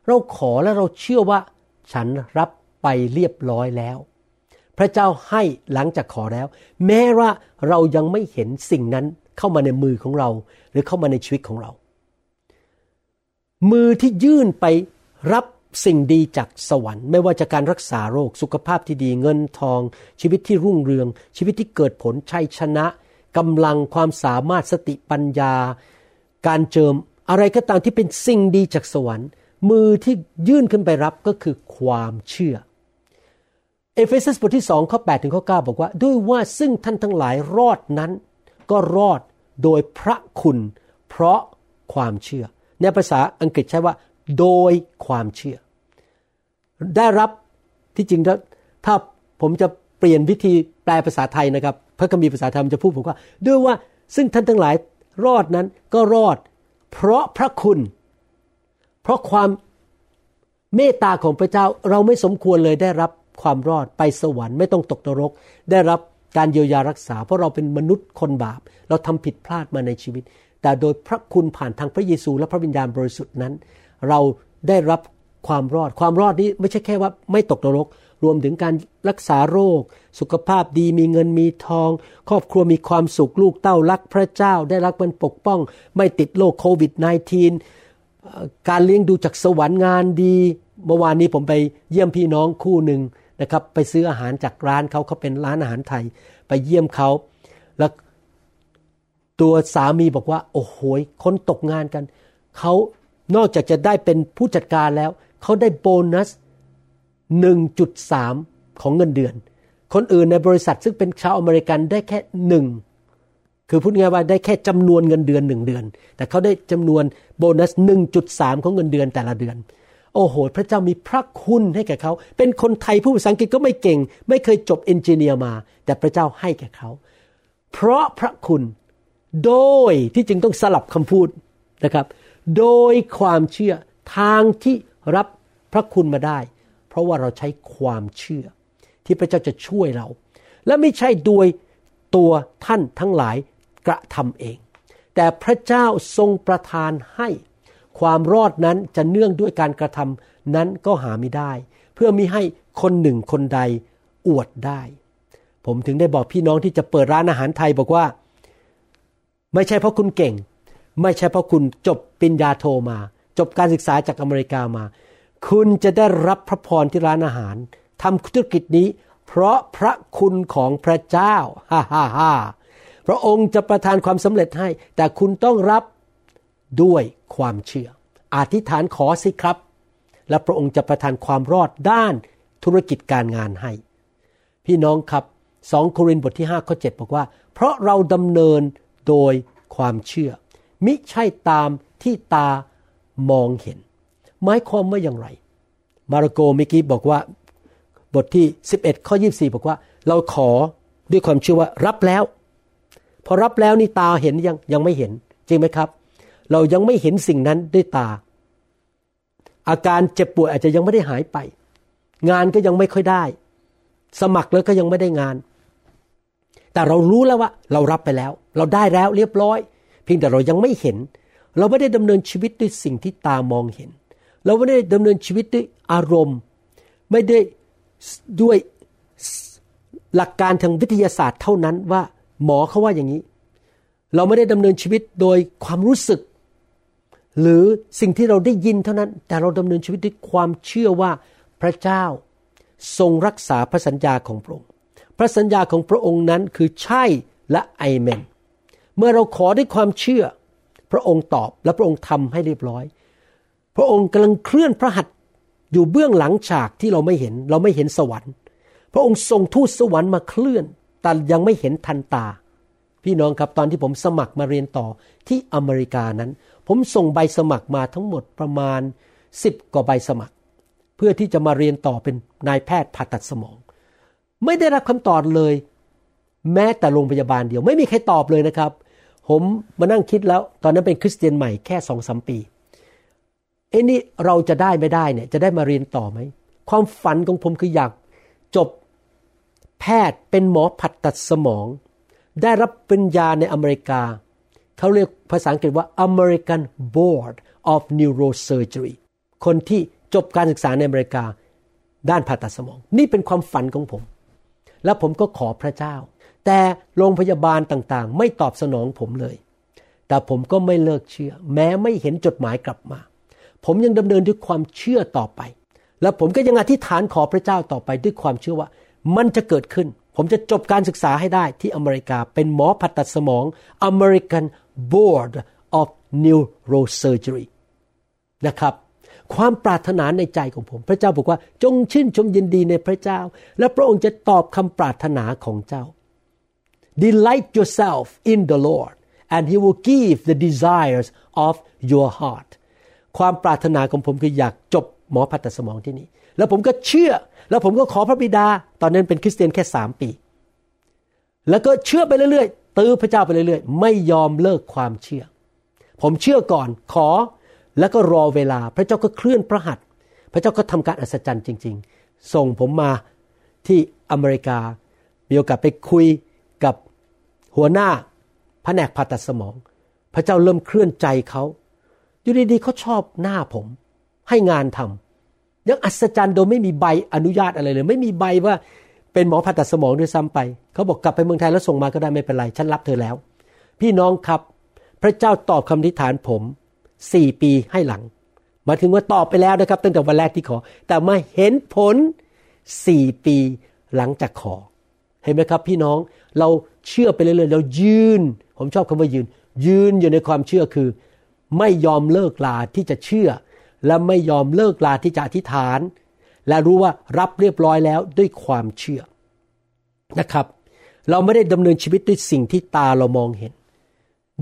เราขอและเราเชื่อว่าฉันรับไปเรียบร้อยแล้วพระเจ้าให้หลังจากขอแล้วแม้ว่าเรายังไม่เห็นสิ่งนั้นเข้ามาในมือของเราหรือเข้ามาในชีวิตของเรามือที่ยื่นไปรับสิ่งดีจากสวรรค์ไม่ว่าจะการรักษาโรคสุขภาพที่ดีเงินทองชีวิตที่รุ่งเรืองชีวิตที่เกิดผลชัยชนะกำลังความสามารถสติปัญญาการเจิมอะไรก็ตามที่เป็นสิ่งดีจากสวรรค์มือที่ยื่นขึ้นไปรับก็คือความเชื่อเอเฟซัสบทที่2ข้อ8ถึงข้อ9บอกว่าด้วยว่าซึ่งท่านทั้งหลายรอดนั้นก็รอดโดยพระคุณเพราะความเชื่อในภาษาอังกฤษใช้ว่าโดยความเชื่อได้รับที่จริงแล้วถ้าผมจะเปลี่ยนวิธีแปลภาษาไทยนะครับพระคัมภีร์ภาษาไทยจะพูดบอกว่าด้วยว่าซึ่งท่านทั้งหลายรอดนั้นก็รอดเพราะพระคุณเพราะความเมตตาของพระเจ้าเราไม่สมควรเลยได้รับความรอดไปสวรรค์ไม่ต้องตกนรกได้รับการเยียวยารักษาเพราะเราเป็นมนุษย์คนบาปเราทำผิดพลาดมาในชีวิตแต่โดยพระคุณผ่านทางพระเยซูและพระวิญญาณบริสุทธิ์นั้นเราได้รับความรอดความรอดนี้ไม่ใช่แค่ว่าไม่ตกนรกรวมถึงการรักษาโรคสุขภาพดีมีเงินมีทองครอบครัวมีความสุขลูกเต้ารักพระเจ้าได้รับการปกป้องไม่ติดโรคโควิด -19 การเลี้ยงดูจากสวรรค์งานดีเมื่อวานนี้ผมไปเยี่ยมพี่น้องคู่นึงนะครับไปซื้ออาหารจากร้านเขาเป็นร้านอาหารไทยไปเยี่ยมเขาแล้วตัวสามีบอกว่าโอ้โหคนตกงานกันเขานอกจากจะได้เป็นผู้จัดการแล้วเขาได้โบนัส 1.3 ของเงินเดือนคนอื่นในบริษัทซึ่งเป็นชาวอเมริกันได้แค่1คือพูดง่ายว่าได้แค่จำนวนเงินเดือน1เดือนแต่เขาได้จำนวนโบนัส 1.3 ของเงินเดือนแต่ละเดือนโอ้โหพระเจ้ามีพระคุณให้แก่เขาเป็นคนไทยผู้ภาษาอังกฤษก็ไม่เก่งไม่เคยจบเอนจิเนียร์มาแต่พระเจ้าให้แก่เขาเพราะพระคุณโดยที่จริงต้องสลับคำพูดนะครับโดยความเชื่อทางที่รับพระคุณมาได้เพราะว่าเราใช้ความเชื่อที่พระเจ้าจะช่วยเราและไม่ใช่โดยตัวท่านทั้งหลายกระทำเองแต่พระเจ้าทรงประทานให้ความรอดนั้นจะเนื่องด้วยการกระทำนั้นก็หาไม่ได้เพื่อมิให้คนหนึ่งคนใดอวดได้ผมถึงได้บอกพี่น้องที่จะเปิดร้านอาหารไทยบอกว่าไม่ใช่เพราะคุณเก่งไม่ใช่เพราะคุณจบปริญญาโทมาจบการศึกษาจากอเมริกามาคุณจะได้รับพระพรที่ร้านอาหารทำธุรกิจนี้เพราะพระคุณของพระเจ้าฮ่าพระองค์จะประทานความสำเร็จให้แต่คุณต้องรับด้วยความเชื่ออธิษฐานขอสิครับและพระองค์จะประทานความรอดด้านธุรกิจการงานให้พี่น้องครับ2โครินธ์บทที่5ข้อ7บอกว่าเพราะเราดำเนินโดยความเชื่อมิใช่ตามที่ตามองเห็นหมายความว่าอย่างไรมาระโกเมื่อกี้บอกว่าบทที่11ข้อ24บอกว่าเราขอด้วยความเชื่อว่ารับแล้วพอรับแล้วนี่ตาเห็นยังไม่เห็นจริงไหมครับเรายังไม่เห็นสิ่งนั้นด้วยตาอาการเจ็บป่วยอาจจะยังไม่ได้หายไปงานก็ยังไม่ค่อยได้สมัครแล้วก็ยังไม่ได้งานแต่เรารู้แล้วว่าเรารับไปแล้วเราได้แล้วเรียบร้อยเพียงแต่เรายังไม่เห็นเราไม่ได้ดำเนินชีวิตด้วยสิ่งที่ตามองเห็นเราไม่ได้ดำเนินชีวิตด้วยอารมณ์ไม่ได้ด้วยหลักการทางวิทยาศาสตร์เท่านั้นว่าหมอเขาว่าอย่างนี้เราไม่ได้ดำเนินชีวิตโดยความรู้สึกหรือสิ่งที่เราได้ยินเท่านั้นแต่เราดำเนินชีวิตด้วยความเชื่อว่าพระเจ้าทรงรักษาพระสัญญาของพระองค์พระสัญญาของพระองค์นั้นคือใช่และอาเมนเมื่อเราขอด้วยความเชื่อพระองค์ตอบและพระองค์ทำให้เรียบร้อย พระองค์กำลังเคลื่อนพระหัตถ์อยู่เบื้องหลังฉากที่เราไม่เห็นสวรรค์พระองค์ส่งทูตสวรรค์มาเคลื่อนแต่ยังไม่เห็นทันตาพี่น้องครับตอนที่ผมสมัครมาเรียนต่อที่อเมริกานั้นผมส่งใบสมัครมาทั้งหมดประมาณ10กว่าใบสมัครเพื่อที่จะมาเรียนต่อเป็นนายแพทย์ผ่าตัดสมองไม่ได้รับคำตอบเลยแม้แต่โรงพยาบาลเดียวไม่มีใครตอบเลยนะครับผมมานั่งคิดแล้วตอนนั้นเป็นคริสเตียนใหม่แค่ 2-3 ปีไอ้นี่เราจะได้ไม่ได้เนี่ยจะได้มาเรียนต่อไหมความฝันของผมคืออยากจบแพทย์เป็นหมอผ่าตัดสมองได้รับปริญญาในอเมริกาเขาเรียกภาษาอังกฤษว่า American Board of Neurosurgery คนที่จบการศึกษาในอเมริกาด้านผ่าตัดสมองนี่เป็นความฝันของผมและผมก็ขอพระเจ้าแต่โรงพยาบาลต่างๆไม่ตอบสนองผมเลยแต่ผมก็ไม่เลิกเชื่อแม้ไม่เห็นจดหมายกลับมาผมยังดำเนินด้วยความเชื่อต่อไปและผมก็ยังอธิษฐานขอพระเจ้าต่อไปด้วยความเชื่อว่ามันจะเกิดขึ้นผมจะจบการศึกษาให้ได้ที่อเมริกาเป็นหมอผ่าตัดสมอง American Board of Neurosurgery นะครับความปรารถนาในใจของผมพระเจ้าบอกว่าจงชื่นชมยินดีในพระเจ้าและพระองค์จะตอบคำปรารถนาของเจ้า Delight yourself in the Lord and He will give the desires of your heart ความปรารถนาของผมคืออยากจบหมอผ่าตัดสมองที่นี่แล้วผมก็เชื่อแล้วผมก็ขอพระบิดาตอนนั้นเป็นคริสเตียนแค่3ปีแล้วก็เชื่อไปเรื่อยๆตื้อพระเจ้าไปเรื่อยๆไม่ยอมเลิกความเชื่อผมเชื่อก่อนขอแล้วก็รอเวลาพระเจ้าก็เคลื่อนพระหัตถ์พระเจ้าก็ทำการอัศจรรย์จริงๆส่งผมมาที่อเมริกามีโอกาสไปคุยกับหัวหน้าแผนกผ่าตัดสมองพระเจ้าเริ่มเคลื่อนใจเขาอยู่ดีๆเขาชอบหน้าผมให้งานทำยังอัศจรรย์โดยไม่มีใบอนุญาตอะไรเลยไม่มีใบว่าเป็นหมอผ่าตัดสมองด้วยซ้ำไปเขาบอกกลับไปเมืองไทยแล้วส่งมาก็ได้ไม่เป็นไรฉันรับเธอแล้วพี่น้องครับพระเจ้าตอบคำอธิษฐานผม4ปีให้หลังมาถึงว่าตอบไปแล้วนะครับตั้งแต่วันแรกที่ขอแต่มาเห็นผล4ปีหลังจากขอเห็นไหมครับพี่น้องเราเชื่อไปเรื่อยๆเรายืนผมชอบคำว่ายืนอยู่ในความเชื่อคือไม่ยอมเลิกลาที่จะเชื่อและไม่ยอมเลิกลาที่จะอธิษฐานและรู้ว่ารับเรียบร้อยแล้วด้วยความเชื่อนะครับเราไม่ได้ดำเนินชีวิตด้วยสิ่งที่ตาเรามองเห็น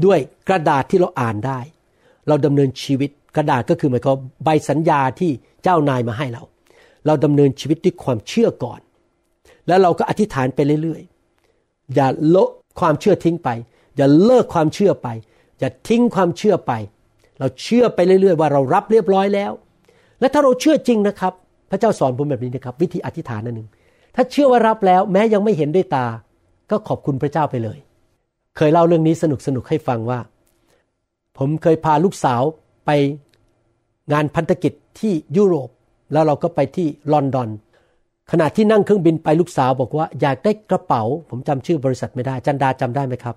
ด้วยกระดาษที่เราอ่านได้เราดำเนินชีวิตกระดาษก็คือหมายความใบสัญญาที่เจ้านายมาให้เราดำเนินชีวิตด้วยความเชื่อก่อนแล้วเราก็อธิษฐานไปเรื่อยๆอย่าละความเชื่อทิ้งไปอย่าเลิกความเชื่อไปอย่าทิ้งความเชื่อไปเราเชื่อไปเรื่อยๆว่าเรารับเรียบร้อยแล้วและถ้าเราเชื่อจริงนะครับพระเจ้าสอนผมแบบนี้นะครับวิธีอธิษฐานอันหนึ่งถ้าเชื่อว่ารับแล้วแม้ยังไม่เห็นด้วยตาก็ขอบคุณพระเจ้าไปเลยเคยเล่าเรื่องนี้สนุกๆให้ฟังว่าผมเคยพาลูกสาวไปงานพันธกิจที่ยุโรปแล้วเราก็ไปที่ลอนดอนขณะที่นั่งเครื่องบินไปลูกสาวบอกว่าอยากได้กระเป๋าผมจำชื่อบริษัทไม่ได้จันดาจำได้ไหมครับ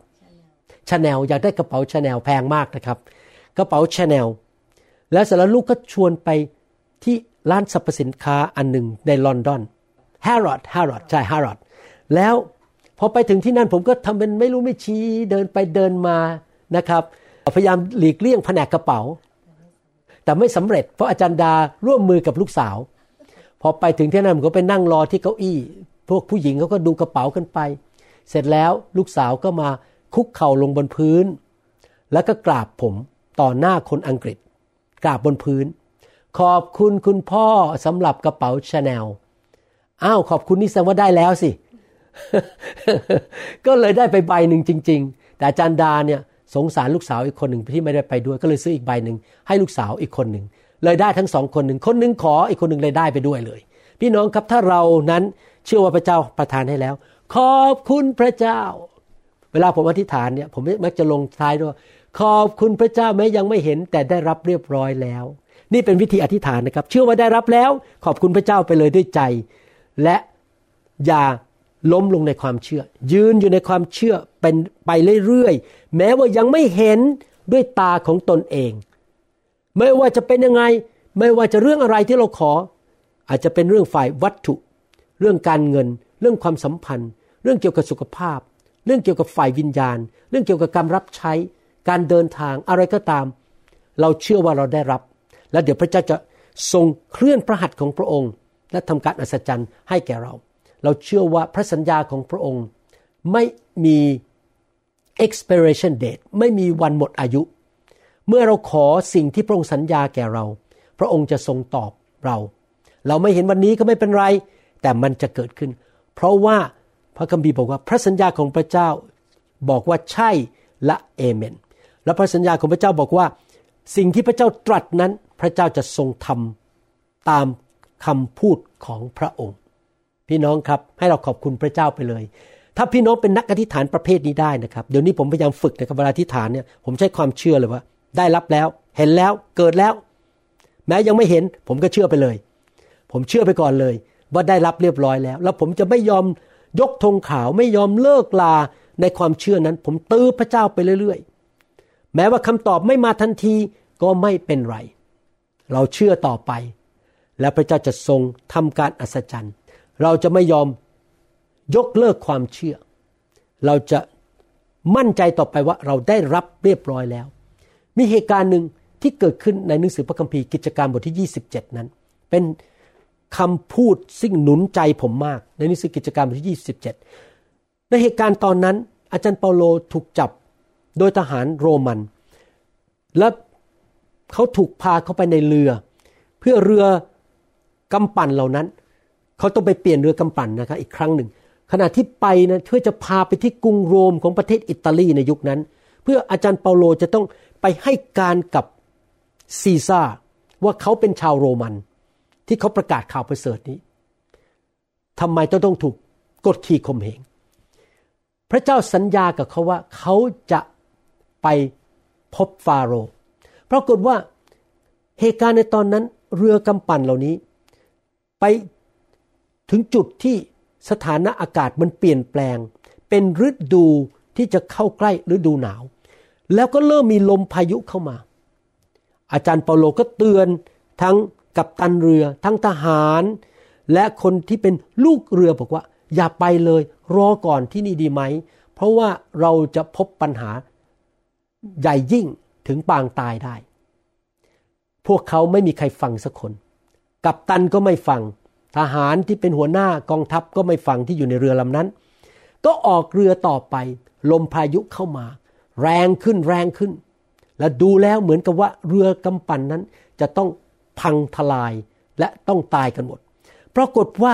Chanel อยากได้กระเป๋า Chanel แพงมากนะครับกระเป๋า Chanel แล้วเสร็จแล้วลูกก็ชวนไปที่ร้านสรรพสินค้าอันหนึ่งในลอนดอน Harrods ใช่ Harrods แล้วพอไปถึงที่นั่นผมก็ทำเป็นไม่รู้ไม่ชี้เดินไปเดินมานะครับพยายามหลีกเลี่ยงแผนกกระเป๋าแต่ไม่สำเร็จเพราะอาจารย์ดาร่วมมือกับลูกสาวพอไปถึงที่นั่นผมก็ไปนั่งรอที่เก้าอี้พวกผู้หญิงเขาก็ดูกระเป๋ากันไปเสร็จแล้วลูกสาวก็มาคุกเข่าลงบนพื้นแล้วก็กราบผมต่อหน้าคนอังกฤษกราบบนพื้นขอบคุณคุณพ่อสำหรับกระเป๋า Chanel อ้าวขอบคุณนี่แสดงว่าได้แล้วสิ ก็เลยได้ไปใบหนึ่งจริงๆแต่อาจารย์ดาเนี่ยสงสารลูกสาวอีกคนหนึ่งที่ไม่ได้ไปด้วยก็เลยซื้ออีกใบหนึ่งให้ลูกสาวอีกคนหนึ่งเลยได้ทั้งสองคนหนึ่งคนหนึ่งขออีกคนหนึ่งเลยได้ไปด้วยเลยพี่น้องครับถ้าเรานั้นเชื่อว่าพระเจ้าประทานให้แล้วขอบคุณพระเจ้าเวลาผมอธิษฐานเนี่ยผมมักจะลงท้ายด้วยขอบคุณพระเจ้าแม้ยังไม่เห็นแต่ได้รับเรียบร้อยแล้วนี่เป็นวิธีอธิษฐานนะครับเชื่อว่าได้รับแล้วขอบคุณพระเจ้าไปเลยด้วยใจและอย่าล้มลงในความเชื่อยืนอยู่ในความเชื่อเป็นไปเรื่อยๆแม้ว่ายังไม่เห็นด้วยตาของตนเองไม่ว่าจะเป็นยังไงไม่ว่าจะเรื่องอะไรที่เราขออาจจะเป็นเรื่องฝ่ายวัตถุเรื่องการเงินเรื่องความสัมพันธ์เรื่องเกี่ยวกับสุขภาพเรื่องเกี่ยวกับฝ่ายวิญญาณเรื่องเกี่ยวกับการรับใช้การเดินทางอะไรก็ตามเราเชื่อว่าเราได้รับ และเดี๋ยวพระเจ้าจะทรงเคลื่อนพระหัตถ์ของพระองค์และทำการอัศจรรย์ให้แก่เราเชื่อว่าพระสัญญาของพระองค์ไม่มี expiration date ไม่มีวันหมดอายุเมื่อเราขอสิ่งที่พระองค์สัญญาแก่เราพระองค์จะทรงตอบเราไม่เห็นวันนี้ก็ไม่เป็นไรแต่มันจะเกิดขึ้นเพราะว่าพระคัมภีร์บอกว่าพระสัญญาของพระเจ้าบอกว่าใช่และเอเมนและพระสัญญาของพระเจ้าบอกว่าสิ่งที่พระเจ้าตรัสนั้นพระเจ้าจะทรงทำตามคำพูดของพระองค์พี่น้องครับให้เราขอบคุณพระเจ้าไปเลยถ้าพี่น้องเป็นนักอธิษฐานประเภทนี้ได้นะครับเดี๋ยวนี้ผมพยายามฝึกนะครับเวลาอธิษฐานเนี่ยผมใช้ความเชื่อเลยว่าได้รับแล้วเห็นแล้วเกิดแล้วแม้ยังไม่เห็นผมก็เชื่อไปเลยผมเชื่อไปก่อนเลยว่าได้รับเรียบร้อยแล้วแล้วผมจะไม่ยอมยกธงขาวไม่ยอมเลิกลาในความเชื่อนั้นผมตื้อพระเจ้าไปเรื่อยๆแม้ว่าคำตอบไม่มาทันทีก็ไม่เป็นไรเราเชื่อต่อไปและพระเจ้าจะทรงทำการอัศจรรย์เราจะไม่ยอมยกเลิกความเชื่อเราจะมั่นใจต่อไปว่าเราได้รับเรียบร้อยแล้วมีเหตุการณ์หนึ่งที่เกิดขึ้นในหนังสือพระคัมภีร์กิจการบทที่27นั้นเป็นคำพูดซึ่งหนุนใจผมมากในหนังสือกิจการบทที่27ในเหตุการณ์ตอนนั้นอาจารย์เปาโลถูกจับโดยทหารโรมันและเขาถูกพาเข้าไปในเรือเพื่อเรือกำปั่นเหล่านั้นเขาต้องไปเปลี่ยนเรือกำปั่นนะครับอีกครั้งหนึ่งขณะที่ไปนะเพื่อจะพาไปที่กรุงโรมของประเทศอิตาลีในยุคนั้นเพื่ออาจารย์เปาโลจะต้องไปให้การกับซีซ่าว่าเขาเป็นชาวโรมันที่เขาประกาศข่าวประเสริฐนี้ทำไมต้องถูกกดขี่ข่มเหงพระเจ้าสัญญากับเขาว่าเขาจะไปพบฟาโรห์ปรากฏว่าเหตุการณ์ในตอนนั้นเรือกำปั่นเหล่านี้ไปถึงจุดที่สถานะอากาศมันเปลี่ยนแปลงเป็นฤดูที่จะเข้าใกล้ฤดูหนาวแล้วก็เริ่มมีลมพายุเข้ามาอาจารย์เปาโลก็เตือนทั้งกัปตันเรือทั้งทหารและคนที่เป็นลูกเรือบอกว่าอย่าไปเลยรอก่อนที่นี่ดีไหมเพราะว่าเราจะพบปัญหาใหญ่ยิ่งถึงปางตายได้พวกเขาไม่มีใครฟังสักคนกัปตันก็ไม่ฟังทหารที่เป็นหัวหน้ากองทัพก็ไม่ฟังที่อยู่ในเรือลำนั้นก็ออกเรือต่อไปลมพายุเข้ามาแรงขึ้นแรงขึ้นและดูแล้วเหมือนกับว่าเรือกำปั่นนั้นจะต้องพังทลายและต้องตายกันหมดปรากฏว่า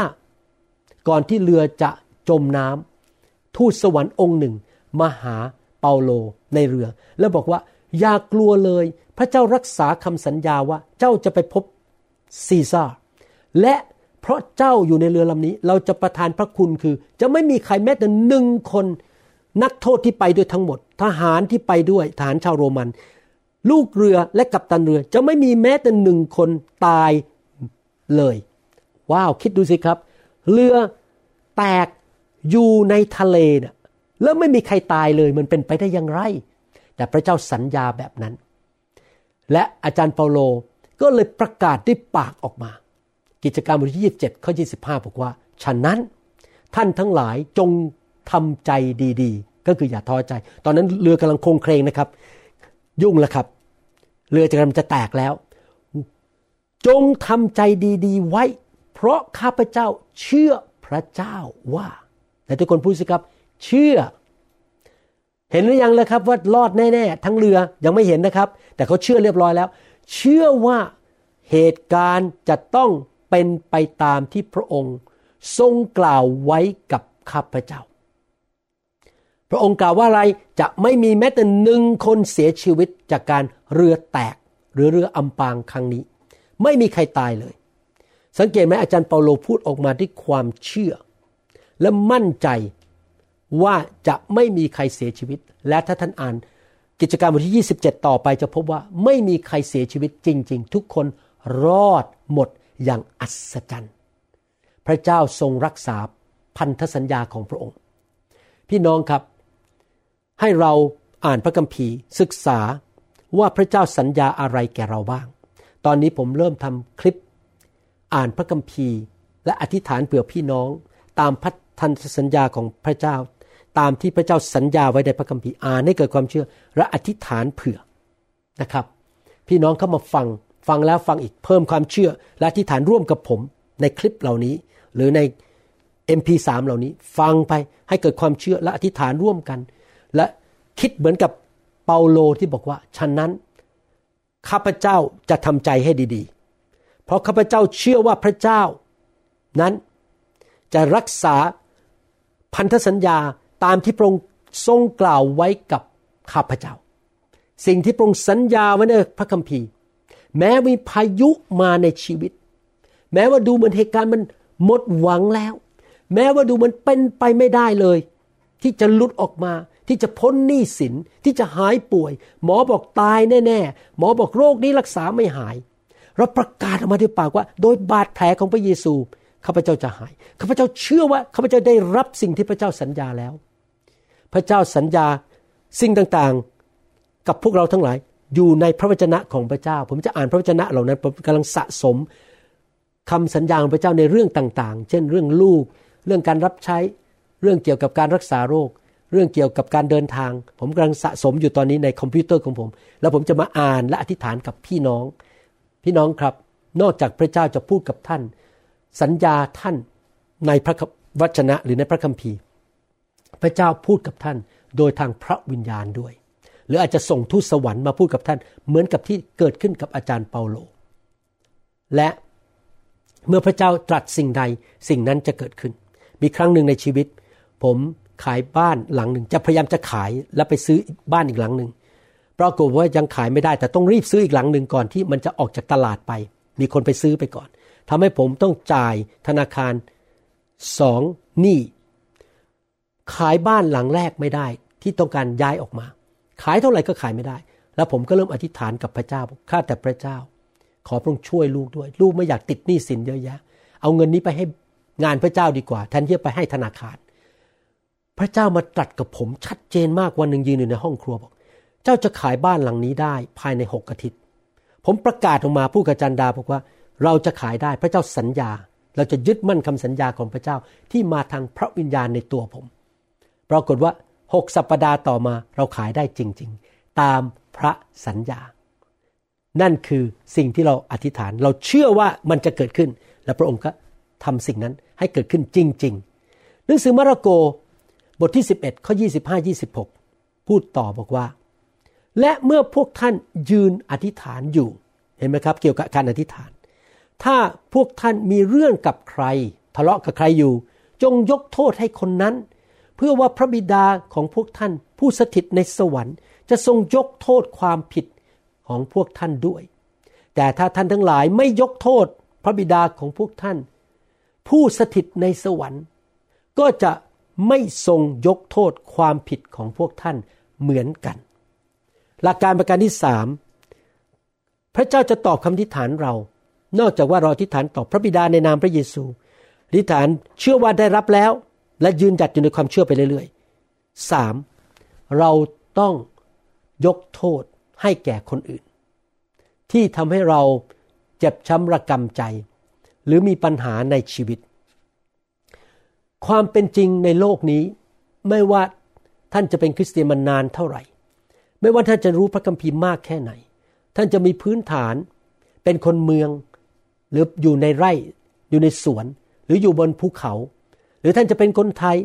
ก่อนที่เรือจะจมน้ำทูตสวรรค์องค์หนึ่งมาหาเปาโลในเรือแล้วบอกว่าอย่ากลัวเลยพระเจ้ารักษาคำสัญญาว่าเจ้าจะไปพบซีซ่าและเพราะเจ้าอยู่ในเรือลำนี้เราจะประทานพระคุณคือจะไม่มีใครแม้แต่1คนนักโทษที่ไปด้วยทั้งหมดทหารที่ไปด้วยทหารชาวโรมันลูกเรือและกัปตันเรือจะไม่มีแม้แต่1คนตายเลยว้าวคิดดูสิครับเรือแตกอยู่ในทะเลน่ะแล้วไม่มีใครตายเลยมันเป็นไปได้อย่างไรแต่พระเจ้าสัญญาแบบนั้นและอาจารย์เปาโลก็เลยประกาศด้วยปากออกมากิจการบทที่27ข้อ25บอกว่าฉะนั้นท่านทั้งหลายจงทำใจดีๆก็คืออย่าท้อใจตอนนั้นเรือกำลังโคลงเคลงนะครับยุ่งแล้วครับเรือจะกำลังจะแตกแล้วจงทำใจดีๆไว้เพราะข้าพเจ้าเชื่อพระเจ้าว่าแต่ทุกคนพูดสิครับเชื่อเห็นหรือยังแล้วครับว่ารอดแน่ๆทั้งเรือยังไม่เห็นนะครับแต่เขาเชื่อเรียบร้อยแล้วเชื่อว่าเหตุการณ์จะต้องเป็นไปตามที่พระองค์ทรงกล่าวไว้กับข้าพเจ้าพระองค์กล่าวว่าอะไรจะไม่มีแม้แต่1คนเสียชีวิตจากการเรือแตกหรือเรืออับปางครั้งนี้ไม่มีใครตายเลยสังเกตไหมอาจารย์เปาโลพูดออกมาด้วยความเชื่อและมั่นใจว่าจะไม่มีใครเสียชีวิตและถ้าท่านอ่านกิจการบทที่27ต่อไปจะพบว่าไม่มีใครเสียชีวิตจริงๆทุกคนรอดหมดอย่างอัศจรรย์พระเจ้าทรงรักษาพันธสัญญาของพระองค์พี่น้องครับให้เราอ่านพระคัมภีร์ศึกษาว่าพระเจ้าสัญญาอะไรแก่เราบ้างตอนนี้ผมเริ่มทำคลิปอ่านพระคัมภีร์และอธิษฐานเผื่อพี่น้องตามพันธสัญญาของพระเจ้าตามที่พระเจ้าสัญญาไว้ในพระคัมภีร์อ่านให้เกิดความเชื่อและอธิษฐานเผื่อนะครับพี่น้องเข้ามาฟัง ฟังแล้วฟังอีกเพิ่มความเชื่อและอธิษฐานร่วมกับผมในคลิปเหล่านี้หรือใน MP3 เหล่านี้ฟังไปให้เกิดความเชื่อและอธิษฐานร่วมกันและคิดเหมือนกับเปาโลที่บอกว่าฉะนั้นข้าพเจ้าจะทำใจให้ดีๆเพราะข้าพเจ้าเชื่อว่าพระเจ้านั้นจะรักษาพันธสัญญาตามที่พระองค์ทรงกล่าวไว้กับข้าพเจ้าสิ่งที่พระองค์สัญญาไว้ในพระคัมภีร์แม้มีพายุมาในชีวิตแม้ว่าดูเหมือนเหตุการณ์มันหมดหวังแล้วแม้ว่าดูเหมือนเป็นไปไม่ได้เลยที่จะหลุดออกมาที่จะพ้นหนี้สินที่จะหายป่วยหมอบอกตายแน่ๆหมอบอกโรคนี้รักษาไม่หายเราประกาศออกมาด้วยปากว่าโดยบาดแผลของพระเยซูข้าพเจ้าจะหายข้าพเจ้าเชื่อว่าข้าพเจ้าได้รับสิ่งที่พระเจ้าสัญญาแล้วพระเจ้าสัญญาสิ่งต่างๆกับพวกเราทั้งหลายอยู่ในพระวจนะของพระเจ้าผมจะอ่านพระวจนะเหล่านั้นผมกำลังสะสมคำสัญญาของพระเจ้าในเรื่องต่างๆเช่นเรื่องลูกเรื่องการรับใช้เรื่องเกี่ยวกับการรักษาโรคเรื่องเกี่ยวกับการเดินทางผมกำลังสะสมอยู่ตอนนี้ในคอมพิวเตอร์ของผมแล้วผมจะมาอ่านและอธิษฐานกับพี่น้องพี่น้องครับนอกจากพระเจ้าจะพูดกับท่านสัญญาท่านในพระวจนะหรือในพระคัมภีร์พระเจ้าพูดกับท่านโดยทางพระวิญญาณด้วยหรืออาจจะส่งทูตสวรรค์มาพูดกับท่านเหมือนกับที่เกิดขึ้นกับอาจารย์เปาโลและเมื่อพระเจ้าตรัสสิ่งใดสิ่งนั้นจะเกิดขึ้นมีครั้งหนึ่งในชีวิตผมขายบ้านหลังหนึ่งจะพยายามจะขายแล้วไปซื้อบ้านอีกหลังหนึ่งปรากฏว่ายังขายไม่ได้แต่ต้องรีบซื้ออีกหลังหนึ่งก่อนที่มันจะออกจากตลาดไปมีคนไปซื้อไปก่อนทำให้ผมต้องจ่ายธนาคาร2หนี้ขายบ้านหลังแรกไม่ได้ที่ต้องการย้ายออกมาขายเท่าไหร่ก็ขายไม่ได้แล้วผมก็เริ่มอธิษฐานกับพระเจ้าข้าแต่พระเจ้าขอพระองค์ช่วยลูกด้วยลูกไม่อยากติดหนี้สินเยอะแยะเอาเงินนี้ไปให้งานพระเจ้าดีกว่าแทนที่จะไปให้ธนาคารพระเจ้ามาตรัสกับผมชัดเจนมากวันหนึ่งยืนอยู่ในห้องครัวบอกเจ้าจะขายบ้านหลังนี้ได้ภายใน6 อาทิตย์ผมประกาศออกมาผู้กระจันดาบอกว่าเราจะขายได้พระเจ้าสัญญาเราจะยึดมั่นคำสัญญาของพระเจ้าที่มาทางพระวิญญาณในตัวผมปรากฏว่า6 สัปดาห์ต่อมาเราขายได้จริงๆตามพระสัญญานั่นคือสิ่งที่เราอธิษฐานเราเชื่อว่ามันจะเกิดขึ้นและพระองค์ก็ทำสิ่งนั้นให้เกิดขึ้นจริงๆหนังสือมาระโกบทที่11ข้อ25 26พูดต่อบอกว่าและเมื่อพวกท่านยืนอธิษฐานอยู่เห็นไหมครับเกี่ยวกับการอธิษฐานถ้าพวกท่านมีเรื่องกับใครทะเลาะกับใครอยู่จงยกโทษให้คนนั้นเพื่อว่าพระบิดาของพวกท่านผู้สถิตในสวรรค์จะทรงยกโทษความผิดของพวกท่านด้วยแต่ถ้าท่านทั้งหลายไม่ยกโทษพระบิดาของพวกท่านผู้สถิตในสวรรค์ก็จะไม่ทรงยกโทษความผิดของพวกท่านเหมือนกันหลักการประการที่ 3พระเจ้าจะตอบคำอธิษฐานเรานอกจากว่าเราอธิษฐานต่อพระบิดาในนามพระเยซูอธิษฐานเชื่อว่าได้รับแล้วและยืนหยัดอยู่ในความเชื่อไปเรื่อยๆ3เราต้องยกโทษให้แก่คนอื่นที่ทำให้เราเจ็บช้ำระกำใจหรือมีปัญหาในชีวิตความเป็นจริงในโลกนี้ไม่ว่าท่านจะเป็นคริสเตียนมานานเท่าไหร่ไม่ว่าท่านจะรู้พระคัมภีร์มากแค่ไหนท่านจะมีพื้นฐานเป็นคนเมืองหรืออยู่ในไร่อยู่ในสวนหรืออยู่บนภูเขาหรือท่านจะเป็นคนไทย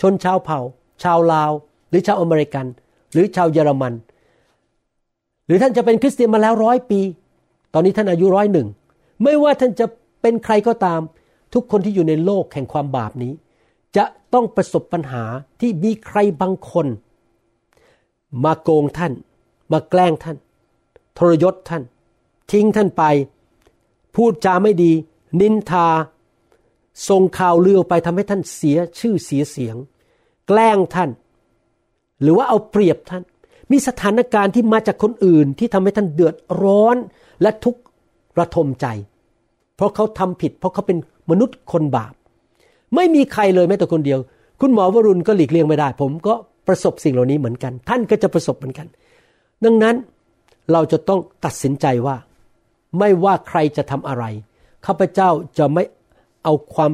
ชนชาวเผ่าชาวลาวหรือชาวอเมริกันหรือชาวเยอรมันหรือท่านจะเป็นคริสเตียนมาแล้ว100 ปีตอนนี้ท่านอายุ101ไม่ว่าท่านจะเป็นใครก็ตามทุกคนที่อยู่ในโลกแห่งความบาปนี้จะต้องประสบปัญหาที่มีใครบางคนมาโกงท่านมาแกล้งท่านทรยศท่านทิ้งท่านไปพูดจาไม่ดีนินทาส่งข่าวลือไปทำให้ท่านเสียชื่อเสียเสียงแกล้งท่านหรือว่าเอาเปรียบท่านมีสถานการณ์ที่มาจากคนอื่นที่ทำให้ท่านเดือดร้อนและทุกข์ระทมใจเพราะเขาทำผิดเพราะเขาเป็นมนุษย์คนบาปไม่มีใครเลยแม้แต่คนเดียวคุณหมอวรุณก็หลีกเลี่ยงไม่ได้ผมก็ประสบสิ่งเหล่านี้เหมือนกันท่านก็จะประสบเหมือนกันดังนั้นเราจะต้องตัดสินใจว่าไม่ว่าใครจะทำอะไรข้าพเจ้าจะไม่เอาความ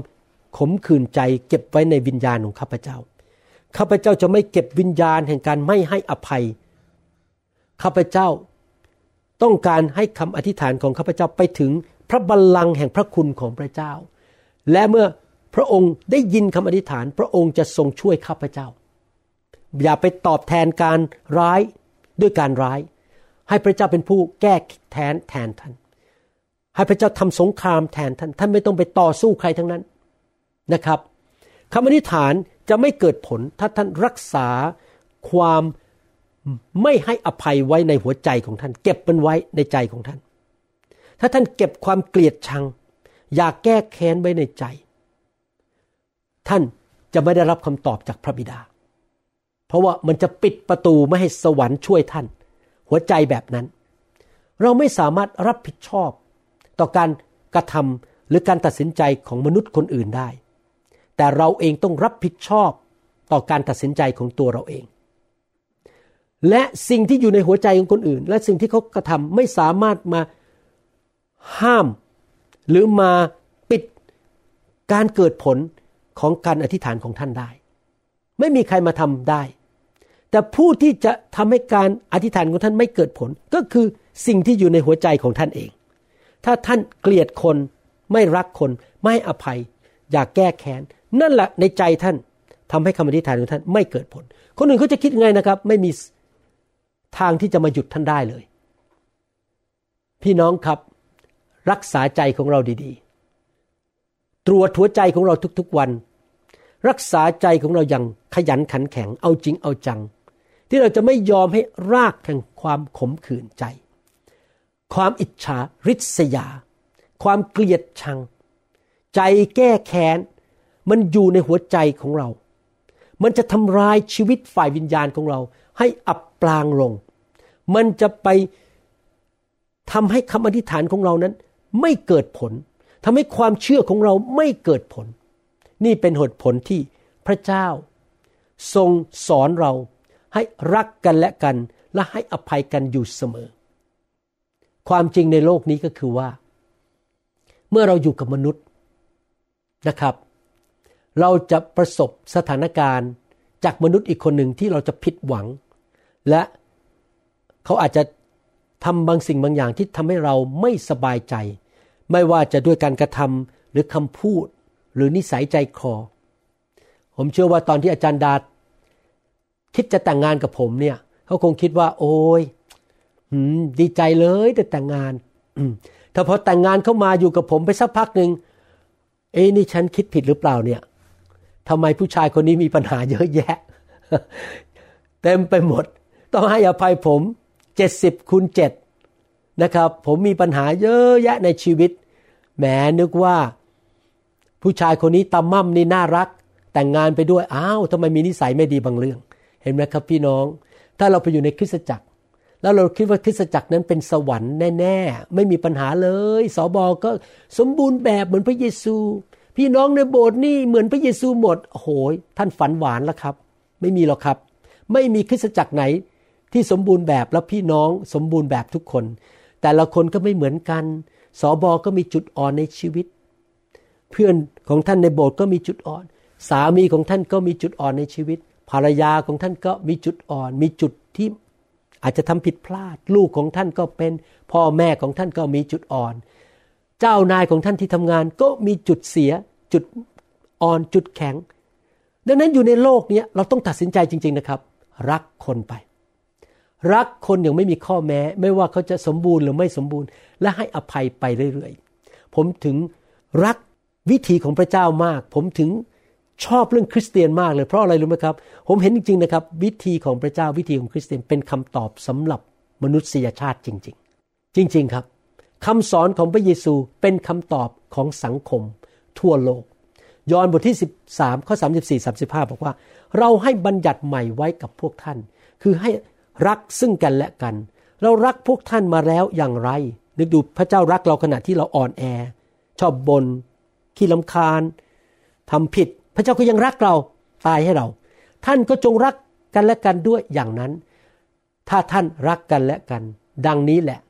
ขมขื่นใจเก็บไว้ในวิญญาณของข้าพเจ้าข้าพเจ้าจะไม่เก็บวิญญาณแห่งการไม่ให้อภัยข้าพเจ้า ต้องการให้คำอธิษฐานของข้าพเจ้าไปถึงพระบัลลังก์แห่งพระคุณของพระเจ้าและเมื่อพระองค์ได้ยินคำอธิษฐานพระองค์จะทรงช่วยข้าพเจ้าอย่าไปตอบแทนการร้ายด้วยการร้ายให้พระเจ้าเป็นผู้แก้แค้นแทนท่านให้พระเจ้าทำสงครามแทนท่านท่านไม่ต้องไปต่อสู้ใครทั้งนั้นนะครับคำอธิษฐานจะไม่เกิดผลถ้าท่านรักษาความไม่ให้อภัยไว้ในหัวใจของท่านเก็บมันไว้ในใจของท่านถ้าท่านเก็บความเกลียดชังอยากแก้แค้นไว้ในใจท่านจะไม่ได้รับคำตอบจากพระบิดาเพราะว่ามันจะปิดประตูไม่ให้สวรรค์ช่วยท่านหัวใจแบบนั้นเราไม่สามารถรับผิดชอบต่อการกระทำหรือการตัดสินใจของมนุษย์คนอื่นได้แต่เราเองต้องรับผิดชอบต่อการตัดสินใจของตัวเราเองและสิ่งที่อยู่ในหัวใจของคนอื่นและสิ่งที่เขากระทำไม่สามารถมาห้ามหรือมาปิดการเกิดผลของการอธิษฐานของท่านได้ไม่มีใครมาทำได้แต่ผู้ที่จะทำให้การอธิษฐานของท่านไม่เกิดผลก็คือสิ่งที่อยู่ในหัวใจของท่านเองถ้าท่านเกลียดคนไม่รักคนไม่อภัยอยากแก้แค้นนั่นแหละในใจท่านทำให้คำอธิษฐานของท่านไม่เกิดผลคนอื่นเขาจะคิดไงนะครับไม่มีทางที่จะมาหยุดท่านได้เลยพี่น้องครับรักษาใจของเราดีๆตรวจหัวใจของเราทุกๆวันรักษาใจของเราอย่างขยันขันแข็งเอาจริงเอาจังที่เราจะไม่ยอมให้รากแห่งความขมขื่นใจความอิจฉาริษยาความเกลียดชังใจแก้แค้นมันอยู่ในหัวใจของเรามันจะทำลายชีวิตฝ่ายวิญญาณของเราให้อับปางลงมันจะไปทำให้คำอธิษฐานของเรานั้นไม่เกิดผลทำให้ความเชื่อของเราไม่เกิดผลนี่เป็นเหตุผลที่พระเจ้าทรงสอนเราให้รักกันและกันและให้อภัยกันอยู่เสมอความจริงในโลกนี้ก็คือว่าเมื่อเราอยู่กับมนุษย์นะครับเราจะประสบสถานการณ์จากมนุษย์อีกคนหนึ่งที่เราจะผิดหวังและเขาอาจจะทำบางสิ่งบางอย่างที่ทำให้เราไม่สบายใจไม่ว่าจะด้วยการกระทำหรือคำพูดหรือนิสัยใจคอผมเชื่อว่าตอนที่อาจารย์ดาคิดจะแต่งงานกับผมเนี่ยเขาคงคิดว่าโอ๊ยดีใจเลยได้แต่งงานแต่พอแต่งงานเข้ามาอยู่กับผมไปสักพักนึงเอ๊ะนี่ฉันคิดผิดหรือเปล่าเนี่ยทำไมผู้ชายคนนี้มีปัญหาเยอะแยะเต็มไปหมดต้องให้อภัยผม70x7นะครับผมมีปัญหาเยอะแยะในชีวิตแหมนึกว่าผู้ชายคนนี้ตาม่ำนี่น่ารักแต่งงานไปด้วยอ้าวทำไมมีนิสัยไม่ดีบางเรื่องเห็นไหมครับพี่น้องถ้าเราไปอยู่ในคริสตจักรแล้วเราคิดว่าคริสตจักรนั้นเป็นสวรรค์แน่ๆไม่มีปัญหาเลยสบก็สมบูรณ์แบบเหมือนพระเยซูพี่น้องในโบสถ์นี่เหมือนพระเยซูหมดโอ้โหท่านฝันหวานแล้วครับไม่มีหรอกครับไม่มีคริสตจักรไหนที่สมบูรณ์แบบและพี่น้องสมบูรณ์แบบทุกคนแต่ละคนก็ไม่เหมือนกันสบก็มีจุดอ่อนในชีวิตเพื่อนของท่านในโบสถ์ก็มีจุดอ่อนสามีของท่านก็มีจุดอ่อนในชีวิตภรรยาของท่านก็มีจุดอ่อนมีจุดที่อาจจะทำผิดพลาดลูกของท่านก็เป็นพ่อแม่ของท่านก็มีจุดอ่อนเจ้านายของท่านที่ทำงานก็มีจุดเสียจุดอ่อนจุดแข็งดังนั้นอยู่ในโลกนี้เราต้องตัดสินใจจริงๆนะครับรักคนไปรักคนอย่างไม่มีข้อแม้ไม่ว่าเขาจะสมบูรณ์หรือไม่สมบูรณ์และให้อภัยไปเรื่อยๆผมถึงรักวิธีของพระเจ้ามากผมถึงชอบเรื่องคริสเตียนมากเลยเพราะอะไรรู้ไหมครับผมเห็นจริงๆนะครับวิธีของพระเจ้าวิธีของคริสเตียนเป็นคำตอบสำหรับมนุษยชาติจริงๆจริงๆครับคำสอนของพระเยซูเป็นคำตอบของสังคมทั่วโลกยอห์นบทที่13ข้อ 34-35 บอกว่าเราให้บัญญัติใหม่ไว้กับพวกท่านคือให้รักซึ่งกันและกันเรารักพวกท่านมาแล้วอย่างไรนึกดูพระเจ้ารักเราขณะที่เราอ่อนแอชอบบ่นขี้รำคาญทำผิดพระเจ้าก็ยังรักเราตายให้เราท่านก็จงรักกันและกันด้วยอย่างนั้นถ้าท่านรักกันและกันดังนี้แหละ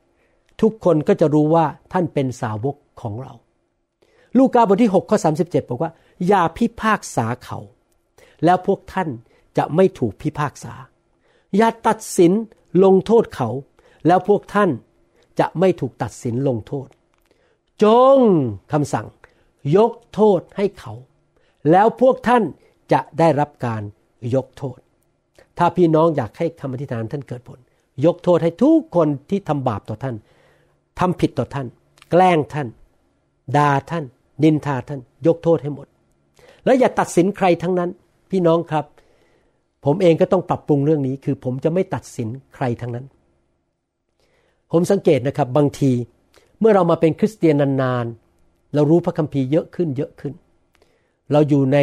ทุกคนก็จะรู้ว่าท่านเป็นสาวกของเราลูกาบทที่6ข้อ37บอกว่าอย่าพิพากษาเขาแล้วพวกท่านจะไม่ถูกพิพากษาอย่าตัดสินลงโทษเขาแล้วพวกท่าน จะไม่ถูกตัดสินลงโทษจงคำสั่งยกโทษให้เขาแล้วพวกท่านจะได้รับการยกโทษถ้าพี่น้องอยากให้คำอธิษฐานท่านเกิดผลยกโทษให้ทุกคนที่ทำบาปต่อท่านทำผิดต่อท่านแกล้งท่านด่าท่านนินทาท่านยกโทษให้หมดและอย่าตัดสินใครทั้งนั้นพี่น้องครับผมเองก็ต้องปรับปรุงเรื่องนี้คือผมจะไม่ตัดสินใครทั้งนั้นผมสังเกตนะครับบางทีเมื่อเรามาเป็นคริสเตียนนานๆเรารู้พระคัมภีร์เยอะขึ้นเราอยู่ใน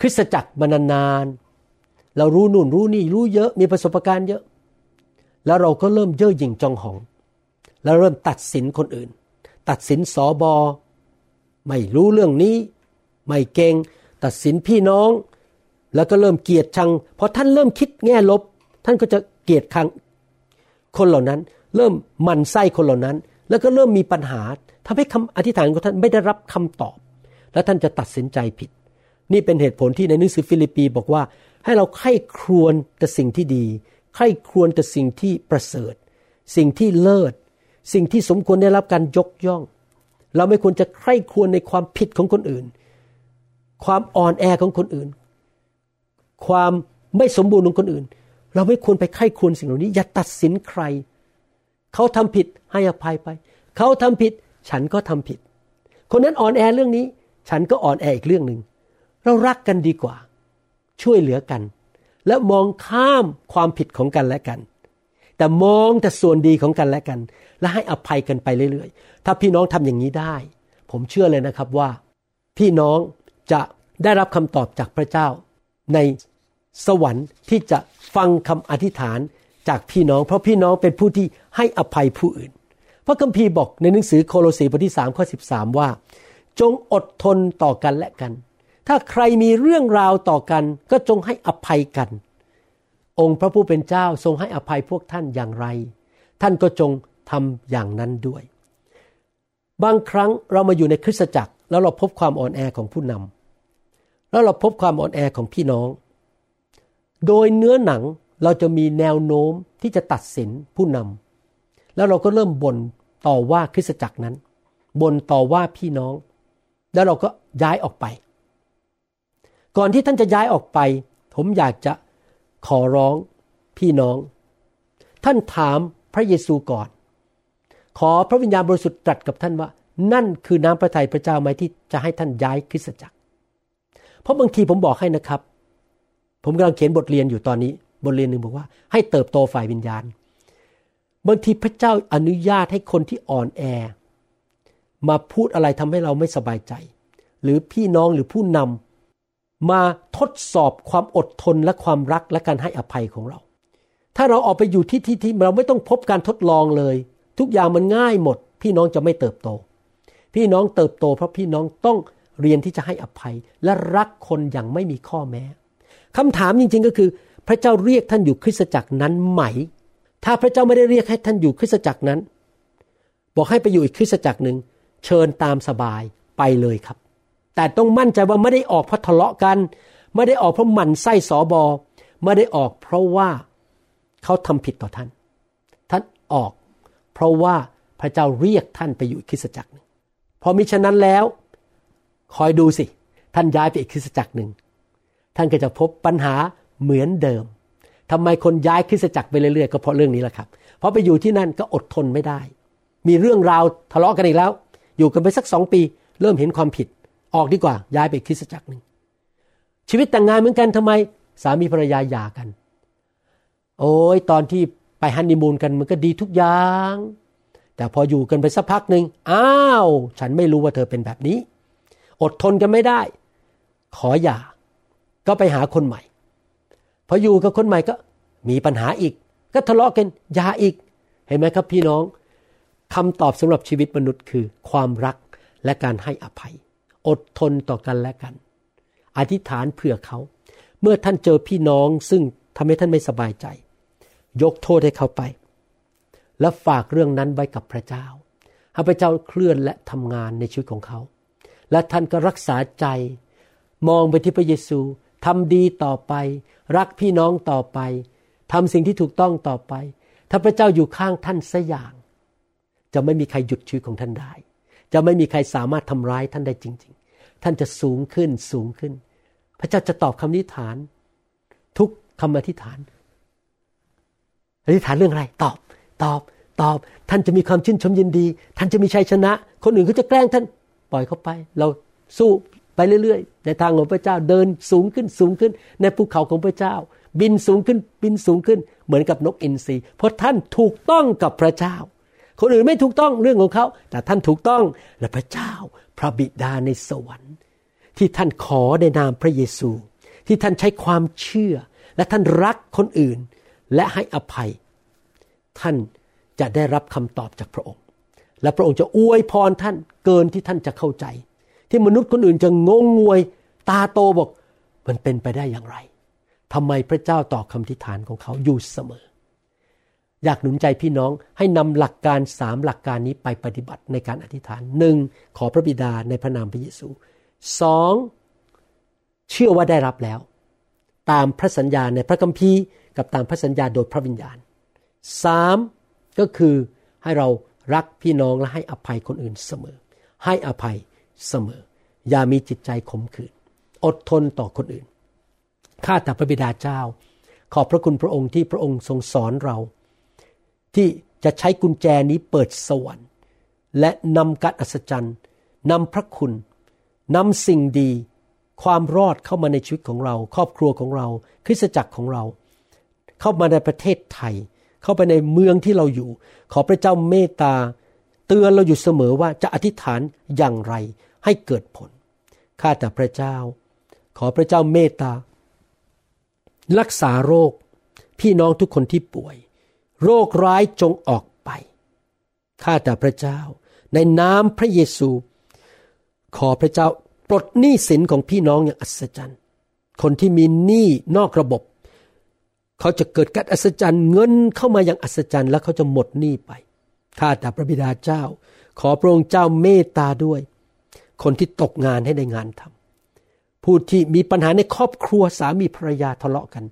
คริสตจักรมานานๆเรารู้นู่นรู้นี่รู้เยอะมีประสบการณ์เยอะแล้วเราก็เริ่มเย่อหยิ่งจองหองแล้วเริ่มตัดสินคนอื่นตัดสินสบไม่รู้เรื่องนี้ไม่เก่งตัดสินพี่น้องแล้วก็เริ่มเกลียดชังพอท่านเริ่มคิดแง่ลบท่านก็จะเกลียดชังคนเหล่านั้นเริ่มหมั่นไส้คนเหล่านั้นแล้วก็เริ่มมีปัญหาทำให้คำอธิษฐานของท่านไม่ได้รับคำตอบและท่านจะตัดสินใจผิดนี่เป็นเหตุผลที่ในหนังสือฟิลิปปีบอกว่าให้เราใคร่ครวญแต่สิ่งที่ดีใคร่ครวญแต่สิ่งที่ประเสริฐสิ่งที่เลิศสิ่งที่สมควรได้รับการยกย่องเราไม่ควรจะใคร่ครวญในความผิดของคนอื่นความอ่อนแอของคนอื่นความไม่สมบูรณ์ของคนอื่นเราไม่ควรไปไข้ควรสิ่งเหล่านี้อย่าตัดสินใครเขาทำผิดให้อภัยไปเขาทำผิดฉันก็ทำผิดคนนั้นอ่อนแอเรื่องนี้ฉันก็อ่อนแออีกเรื่องนึงเรารักกันดีกว่าช่วยเหลือกันและมองข้ามความผิดของกันและกันแต่มองแต่ส่วนดีของกันและกันและให้อภัยกันไปเรื่อยๆถ้าพี่น้องทำอย่างนี้ได้ผมเชื่อเลยนะครับว่าพี่น้องจะได้รับคำตอบจากพระเจ้าในสวรรค์ที่จะฟังคำอธิษฐานจากพี่น้องเพราะพี่น้องเป็นผู้ที่ให้อภัยผู้อื่นพระคัมภีร์บอกในหนังสือโคโลสีบทที่3ข้อ13ว่าจงอดทนต่อกันและกันถ้าใครมีเรื่องราวต่อกันก็จงให้อภัยกันองค์พระผู้เป็นเจ้าทรงให้อภัยพวกท่านอย่างไรท่านก็จงทำอย่างนั้นด้วยบางครั้งเรามาอยู่ในคริสตจักรแล้วเราพบความอ่อนแอของผู้นำแล้วเราพบความอ่อนแอของพี่น้องโดยเนื้อหนังเราจะมีแนวโน้มที่จะตัดสินผู้นำแล้วเราก็เริ่มบ่นต่อว่าคริสตจักรนั้นบ่นต่อว่าพี่น้องแล้วเราก็ย้ายออกไปก่อนที่ท่านจะย้ายออกไปผมอยากจะขอร้องพี่น้องท่านถามพระเยซูก่อนขอพระวิญญาณบริสุทธิ์ตรัสกับท่านว่านั่นคือน้ำพระทัยพระเจ้าไหมที่จะให้ท่านย้ายคริสตจักรเพราะบางทีผมบอกให้นะครับผมกำลังเขียนบทเรียนอยู่ตอนนี้บทเรียนหนึ่งบอกว่าให้เติบโตฝ่ายวิญญาณบางทีพระเจ้าอนุญาตให้คนที่อ่อนแอมาพูดอะไรทำให้เราไม่สบายใจหรือพี่น้องหรือผู้นำมาทดสอบความอดทนและความรักและการให้อภัยของเราถ้าเราออกไปอยู่ที่เราไม่ต้องพบการทดลองเลยทุกอย่างมันง่ายหมดพี่น้องจะไม่เติบโตพี่น้องเติบโตเพราะพี่น้องต้องเรียนที่จะให้อภัยและรักคนอย่างไม่มีข้อแม้คำถามจริงๆก็คือพระเจ้าเรียกท่านอยู่คริสตจักรนั้นไหมถ้าพระเจ้าไม่ได้เรียกให้ท่านอยู่คริสตจักรนั้นบอกให้ไปอยู่อีกคริสตจักรนึงเชิญตามสบายไปเลยครับแต่ต้องมั่นใจว่าไม่ได้ออกเพราะทะเลาะกันไม่ได้ออกเพราะหมั่นไส้สบไม่ได้ออกเพราะว่าเขาทำผิดต่อท่านท่านออกเพราะว่าพระเจ้าเรียกท่านไปอยู่คริสตจักรนึงพอมิฉะนั้นแล้วคอยดูสิท่านย้ายไปอีกคริสตจักรนึงท่านก็จะพบปัญหาเหมือนเดิมทำไมคนย้ายคริสตจักรไปเรื่อยๆก็เพราะเรื่องนี้แหละครับเพราะไปอยู่ที่นั่นก็อดทนไม่ได้มีเรื่องราวทะเลาะกันอีกแล้วอยู่กันไปสัก2ปีเริ่มเห็นความผิดออกดีกว่าย้ายไปคริสตจักรนึงชีวิตแต่งงานเหมือนกันทำไมสามีภรรยาหย่ากันโอ้ยตอนที่ไปฮันนีมูนกันมันก็ดีทุกอย่างแต่พออยู่กันไปสักพักนึงอ้าวฉันไม่รู้ว่าเธอเป็นแบบนี้อดทนกันไม่ได้ขอหย่าก็ไปหาคนใหม่พออยู่กับคนใหม่ก็มีปัญหาอีกก็ทะเลาะกันยาอีกเห็นไหมครับพี่น้องคำตอบสำหรับชีวิตมนุษย์คือความรักและการให้อภัยอดทนต่อกันและกันอธิษฐานเผื่อเขาเมื่อท่านเจอพี่น้องซึ่งทำให้ท่านไม่สบายใจยกโทษให้เขาไปและฝากเรื่องนั้นไว้กับพระเจ้าให้พระเจ้าเคลื่อนและทำงานในชีวิตของเขาและท่านก็รักษาใจมองไปที่พระเยซูทำดีต่อไปรักพี่น้องต่อไปทำสิ่งที่ถูกต้องต่อไปถ้าพระเจ้าอยู่ข้างท่านสักอย่าง จะไม่มีใครหยุดชีวิตของท่านได้จะไม่มีใครสามารถทำร้ายท่านได้จริงๆท่านจะสูงขึ้นสูงขึ้นพระเจ้าจะตอบคำอธิษฐานทุกคำอธิษฐานอธิษฐานเรื่องอะไรตอบท่านจะมีความชื่นชมยินดีท่านจะมีชัยชนะคนอื่นเขาจะแกล้งท่านปล่อยเขาไปเราสู้ไปเรื่อยๆในทางของพระเจ้าเดินสูงขึ้นสูงขึ้นในภูเขาของพระเจ้าบินสูงขึ้นบินสูงขึ้นเหมือนกับนกอินทรีเพราะท่านถูกต้องกับพระเจ้าคนอื่นไม่ถูกต้องเรื่องของเขาแต่ท่านถูกต้องและพระเจ้าพระบิดาในสวรรค์ที่ท่านขอในนามพระเยซูที่ท่านใช้ความเชื่อและท่านรักคนอื่นและให้อภัยท่านจะได้รับคำตอบจากพระองค์และพระองค์จะอวยพรท่านเกินที่ท่านจะเข้าใจที่มนุษย์คนอื่นจะงงงวยตาโตบอกมันเป็นไปได้อย่างไรทำไมพระเจ้าตอบคำอธิษฐานของเขาอยู่เสมออยากหนุนใจพี่น้องให้นำหลักการ3หลักการนี้ไปปฏิบัติในการอธิษฐาน1ขอพระบิดาในพระนามพระเยซู2เชื่อว่าได้รับแล้วตามพระสัญญาในพระคัมภีร์กับตามพระสัญญาโดยพระวิญญาณ3ก็คือให้เรารักพี่น้องและให้อภัยคนอื่นเสมอให้อภัยเสมออย่ามีจิตใจขมขื่นอดทนต่อคนอื่นข้าแต่พระบิดาเจ้าขอบพระคุณพระองค์ที่พระองค์ทรงสอนเราที่จะใช้กุญแจนี้เปิดสวรรค์และนำการอัศจรรย์นำพระคุณนำสิ่งดีความรอดเข้ามาในชีวิตของเราครอบครัวของเราคริสตจักรของเราเข้ามาในประเทศไทยเข้าไปในเมืองที่เราอยู่ขอพระเจ้าเมตตาเตือนเราอยู่เสมอว่าจะอธิษฐานอย่างไรให้เกิดผลข้าแต่พระเจ้าขอพระเจ้าเมตตารักษาโรคพี่น้องทุกคนที่ป่วยโรคร้ายจงออกไปข้าแต่พระเจ้าในนามพระเยซูขอพระเจ้าปลดหนี้สินของพี่น้องอย่างอัศจรรย์คนที่มีหนี้นอกระบบเขาจะเกิดการอัศจรรย์เงินเข้ามาอย่างอัศจรรย์และเขาจะหมดหนี้ไปข้าแต่พระบิดาเจ้าขอพระองค์เจ้าเมตตาด้วยคนที่ตกงานให้ได้งานทำผู้ที่มีปัญหาในครอบครัวสามีภรรยาทะเลาะกัน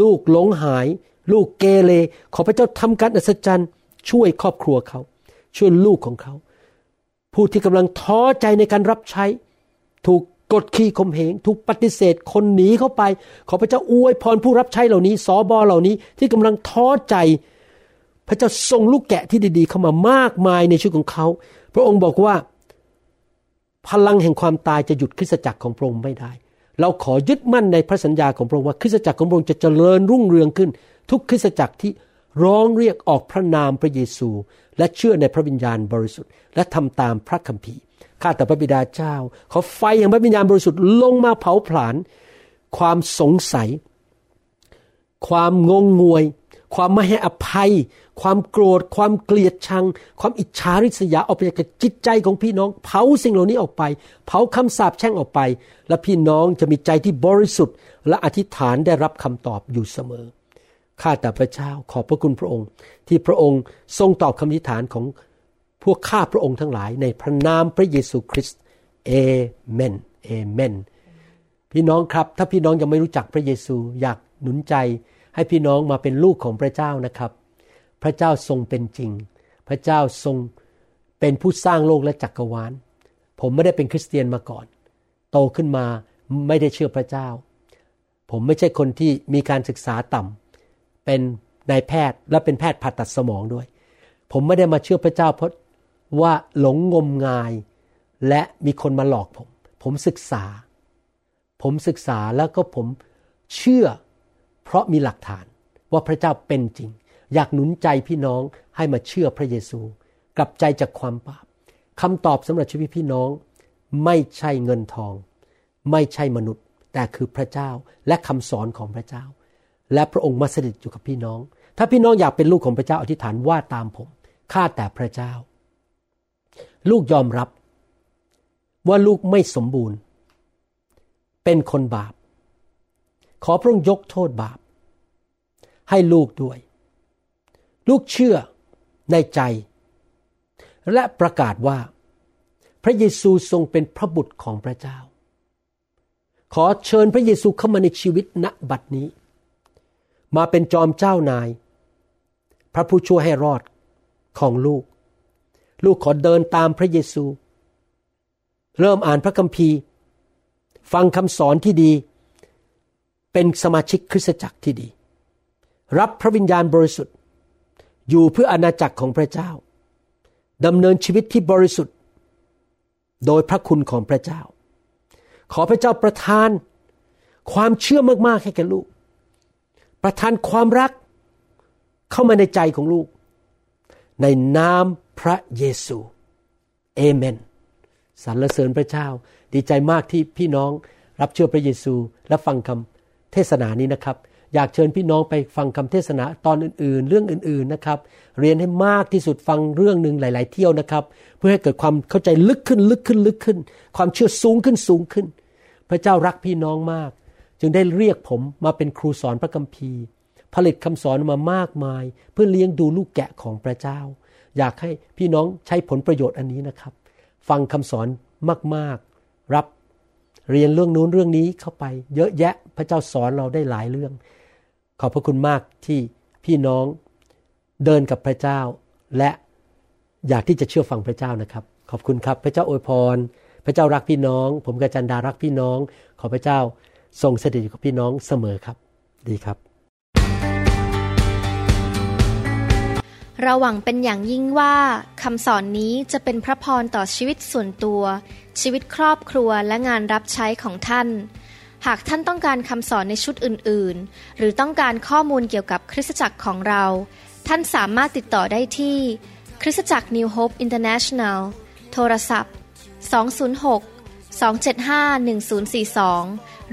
ลูกหลงหายลูกเกเรขอพระเจ้าทำการอัศจรรย์ช่วยครอบครัวเขาช่วยลูกของเขาผู้ที่กำลังท้อใจในการรับใช้ถูกกดขี่ข่มเหงถูกปฏิเสธคนหนีเข้าไปขอพระเจ้าอวยพรผู้รับใช้เหล่านี้สบเหล่านี้ที่กำลังท้อใจพระเจ้าส่งลูกแกะที่ดีๆเข้ามามากมายในชีวิตของเขาพระองค์บอกว่าพลังแห่งความตายจะหยุดคริสตจักรของพระองค์ไม่ได้เราขอยึดมั่นในพระสัญญาของพระองค์ว่าคริสตจักรของพระองค์จะเจริญรุ่งเรืองขึ้นทุกคริสตจักรที่ร้องเรียกออกพระนามพระเยซูและเชื่อในพระวิญญาณบริสุทธิ์และทำตามพระคัมภีร์ข้าแต่พระบิดาเจ้าขอไฟแห่งพระวิญญาณบริสุทธิ์ลงมาเผาผลาญความสงสัยความงงงวยความไม่ให้อภัยความโกรธความเกลียดชังความอิจฉาริษยาออกไปจากจิตใจของพี่น้องเผาสิ่งเหล่านี้ออกไปเผาคำสาปแช่งออกไปและพี่น้องจะมีใจที่บริสุทธิ์และอธิษฐานได้รับคำตอบอยู่เสมอข้าแต่พระเจ้าขอบพระคุณพระองค์ที่พระองค์ทรงตอบคำอธิษฐานของพวกข้าพระองค์ทั้งหลายในพระนามพระเยซูคริสต์เอเมนเอเมนพี่น้องครับถ้าพี่น้องยังไม่รู้จักพระเยซูอยากหนุนใจให้พี่น้องมาเป็นลูกของพระเจ้านะครับพระเจ้าทรงเป็นจริงพระเจ้าทรงเป็นผู้สร้างโลกและจักรวาลผมไม่ได้เป็นคริสเตียนมาก่อนโตขึ้นมาไม่ได้เชื่อพระเจ้าผมไม่ใช่คนที่มีการศึกษาต่ำเป็นนายแพทย์และเป็นแพทย์ผ่าตัดสมองด้วยผมไม่ได้มาเชื่อพระเจ้าเพราะว่าหลงงมงายและมีคนมาหลอกผมศึกษาแล้วก็ผมเชื่อเพราะมีหลักฐานว่าพระเจ้าเป็นจริงอยากหนุนใจพี่น้องให้มาเชื่อพระเยซูกลับใจจากความบาปคำตอบสำหรับชีวิตพี่น้องไม่ใช่เงินทองไม่ใช่มนุษย์แต่คือพระเจ้าและคำสอนของพระเจ้าและพระองค์มาสถิตอยู่กับพี่น้องถ้าพี่น้องอยากเป็นลูกของพระเจ้าอธิษฐานว่าตามผมข้าแต่พระเจ้าลูกยอมรับว่าลูกไม่สมบูรณ์เป็นคนบาปขอพระองค์ยกโทษบาปให้ลูกด้วยลูกเชื่อในใจและประกาศว่าพระเยซูทรงเป็นพระบุตรของพระเจ้าขอเชิญพระเยซูเข้ามาในชีวิตณบัดนี้มาเป็นจอมเจ้านายพระผู้ช่วยให้รอดของลูก ลูกขอเดินตามพระเยซูเริ่มอ่านพระคัมภีร์ฟังคำสอนที่ดีเป็นสมาชิกคริสตจักรที่ดีรับพระวิญญาณบริสุทธิ์อยู่เพื่ออาณาจักรของพระเจ้าดำเนินชีวิตที่บริสุทธิ์โดยพระคุณของพระเจ้าขอพระเจ้าประทานความเชื่อมากๆให้แก่ลูกประทานความรักเข้ามาในใจของลูกในนามพระเยซูเอเมนสรรเสริญพระเจ้าดีใจมากที่พี่น้องรับเชื่อพระเยซูและฟังคำเทศนานี้นะครับอยากเชิญพี่น้องไปฟังคำเทศนาตอนอื่นๆเรื่องอื่นๆนะครับเรียนให้มากที่สุดฟังเรื่องนึงหลายๆเที่ยวนะครับเพื่อให้เกิดความเข้าใจลึกขึ้นความเชื่อสูงขึ้นพระเจ้ารักพี่น้องมากจึงได้เรียกผมมาเป็นครูสอนพระคัมภีร์ผลิตคำสอนมามากมายเพื่อเลี้ยงดูลูกแกะของพระเจ้าอยากให้พี่น้องใช้ผลประโยชน์อันนี้นะครับฟังคำสอนมากๆรับเรียนเรื่องนู้นเรื่องนี้เข้าไปเยอะแยะพระเจ้าสอนเราได้หลายเรื่องขอบพระคุณมากที่พี่น้องเดินกับพระเจ้าและอยากที่จะเชื่อฟังพระเจ้านะครับขอบคุณครับพระเจ้าอวยพรพระเจ้ารักพี่น้องผมกับจันดารักพี่น้องขอพระเจ้าทรงสถิตอยู่กับพี่น้องเสมอครับดีครับเราหวังเป็นอย่างยิ่งว่าคำสอนนี้จะเป็นพระพรต่อชีวิตส่วนตัวชีวิตครอบครัวและงานรับใช้ของท่านหากท่านต้องการคำสอนในชุดอื่นๆหรือต้องการข้อมูลเกี่ยวกับคริสตจักรของเราท่านสามารถติดต่อได้ที่คริสตจักร New Hope International โทรศัพท์206-275-1042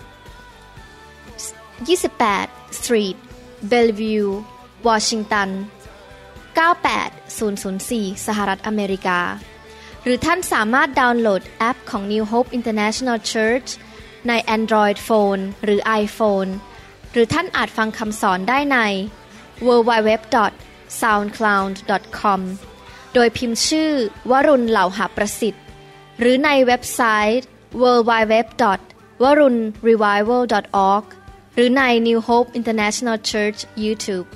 28 Street Bellevue Washington 98004 สหรัฐอเมริกาหรือท่านสามารถดาวน์โหลดแอปของ New Hope International Church ใน Android Phone หรือ iPhone หรือท่านอาจฟังคำสอนได้ใน www.soundcloud.com โดยพิมพ์ชื่อวรุณเหล่าหาประสิทธิ์หรือในเว็บไซต์ www.warunrevival.org หรือใน New Hope International Church YouTube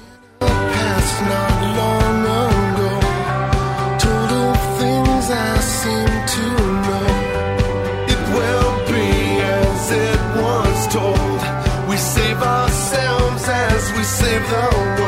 Save the world.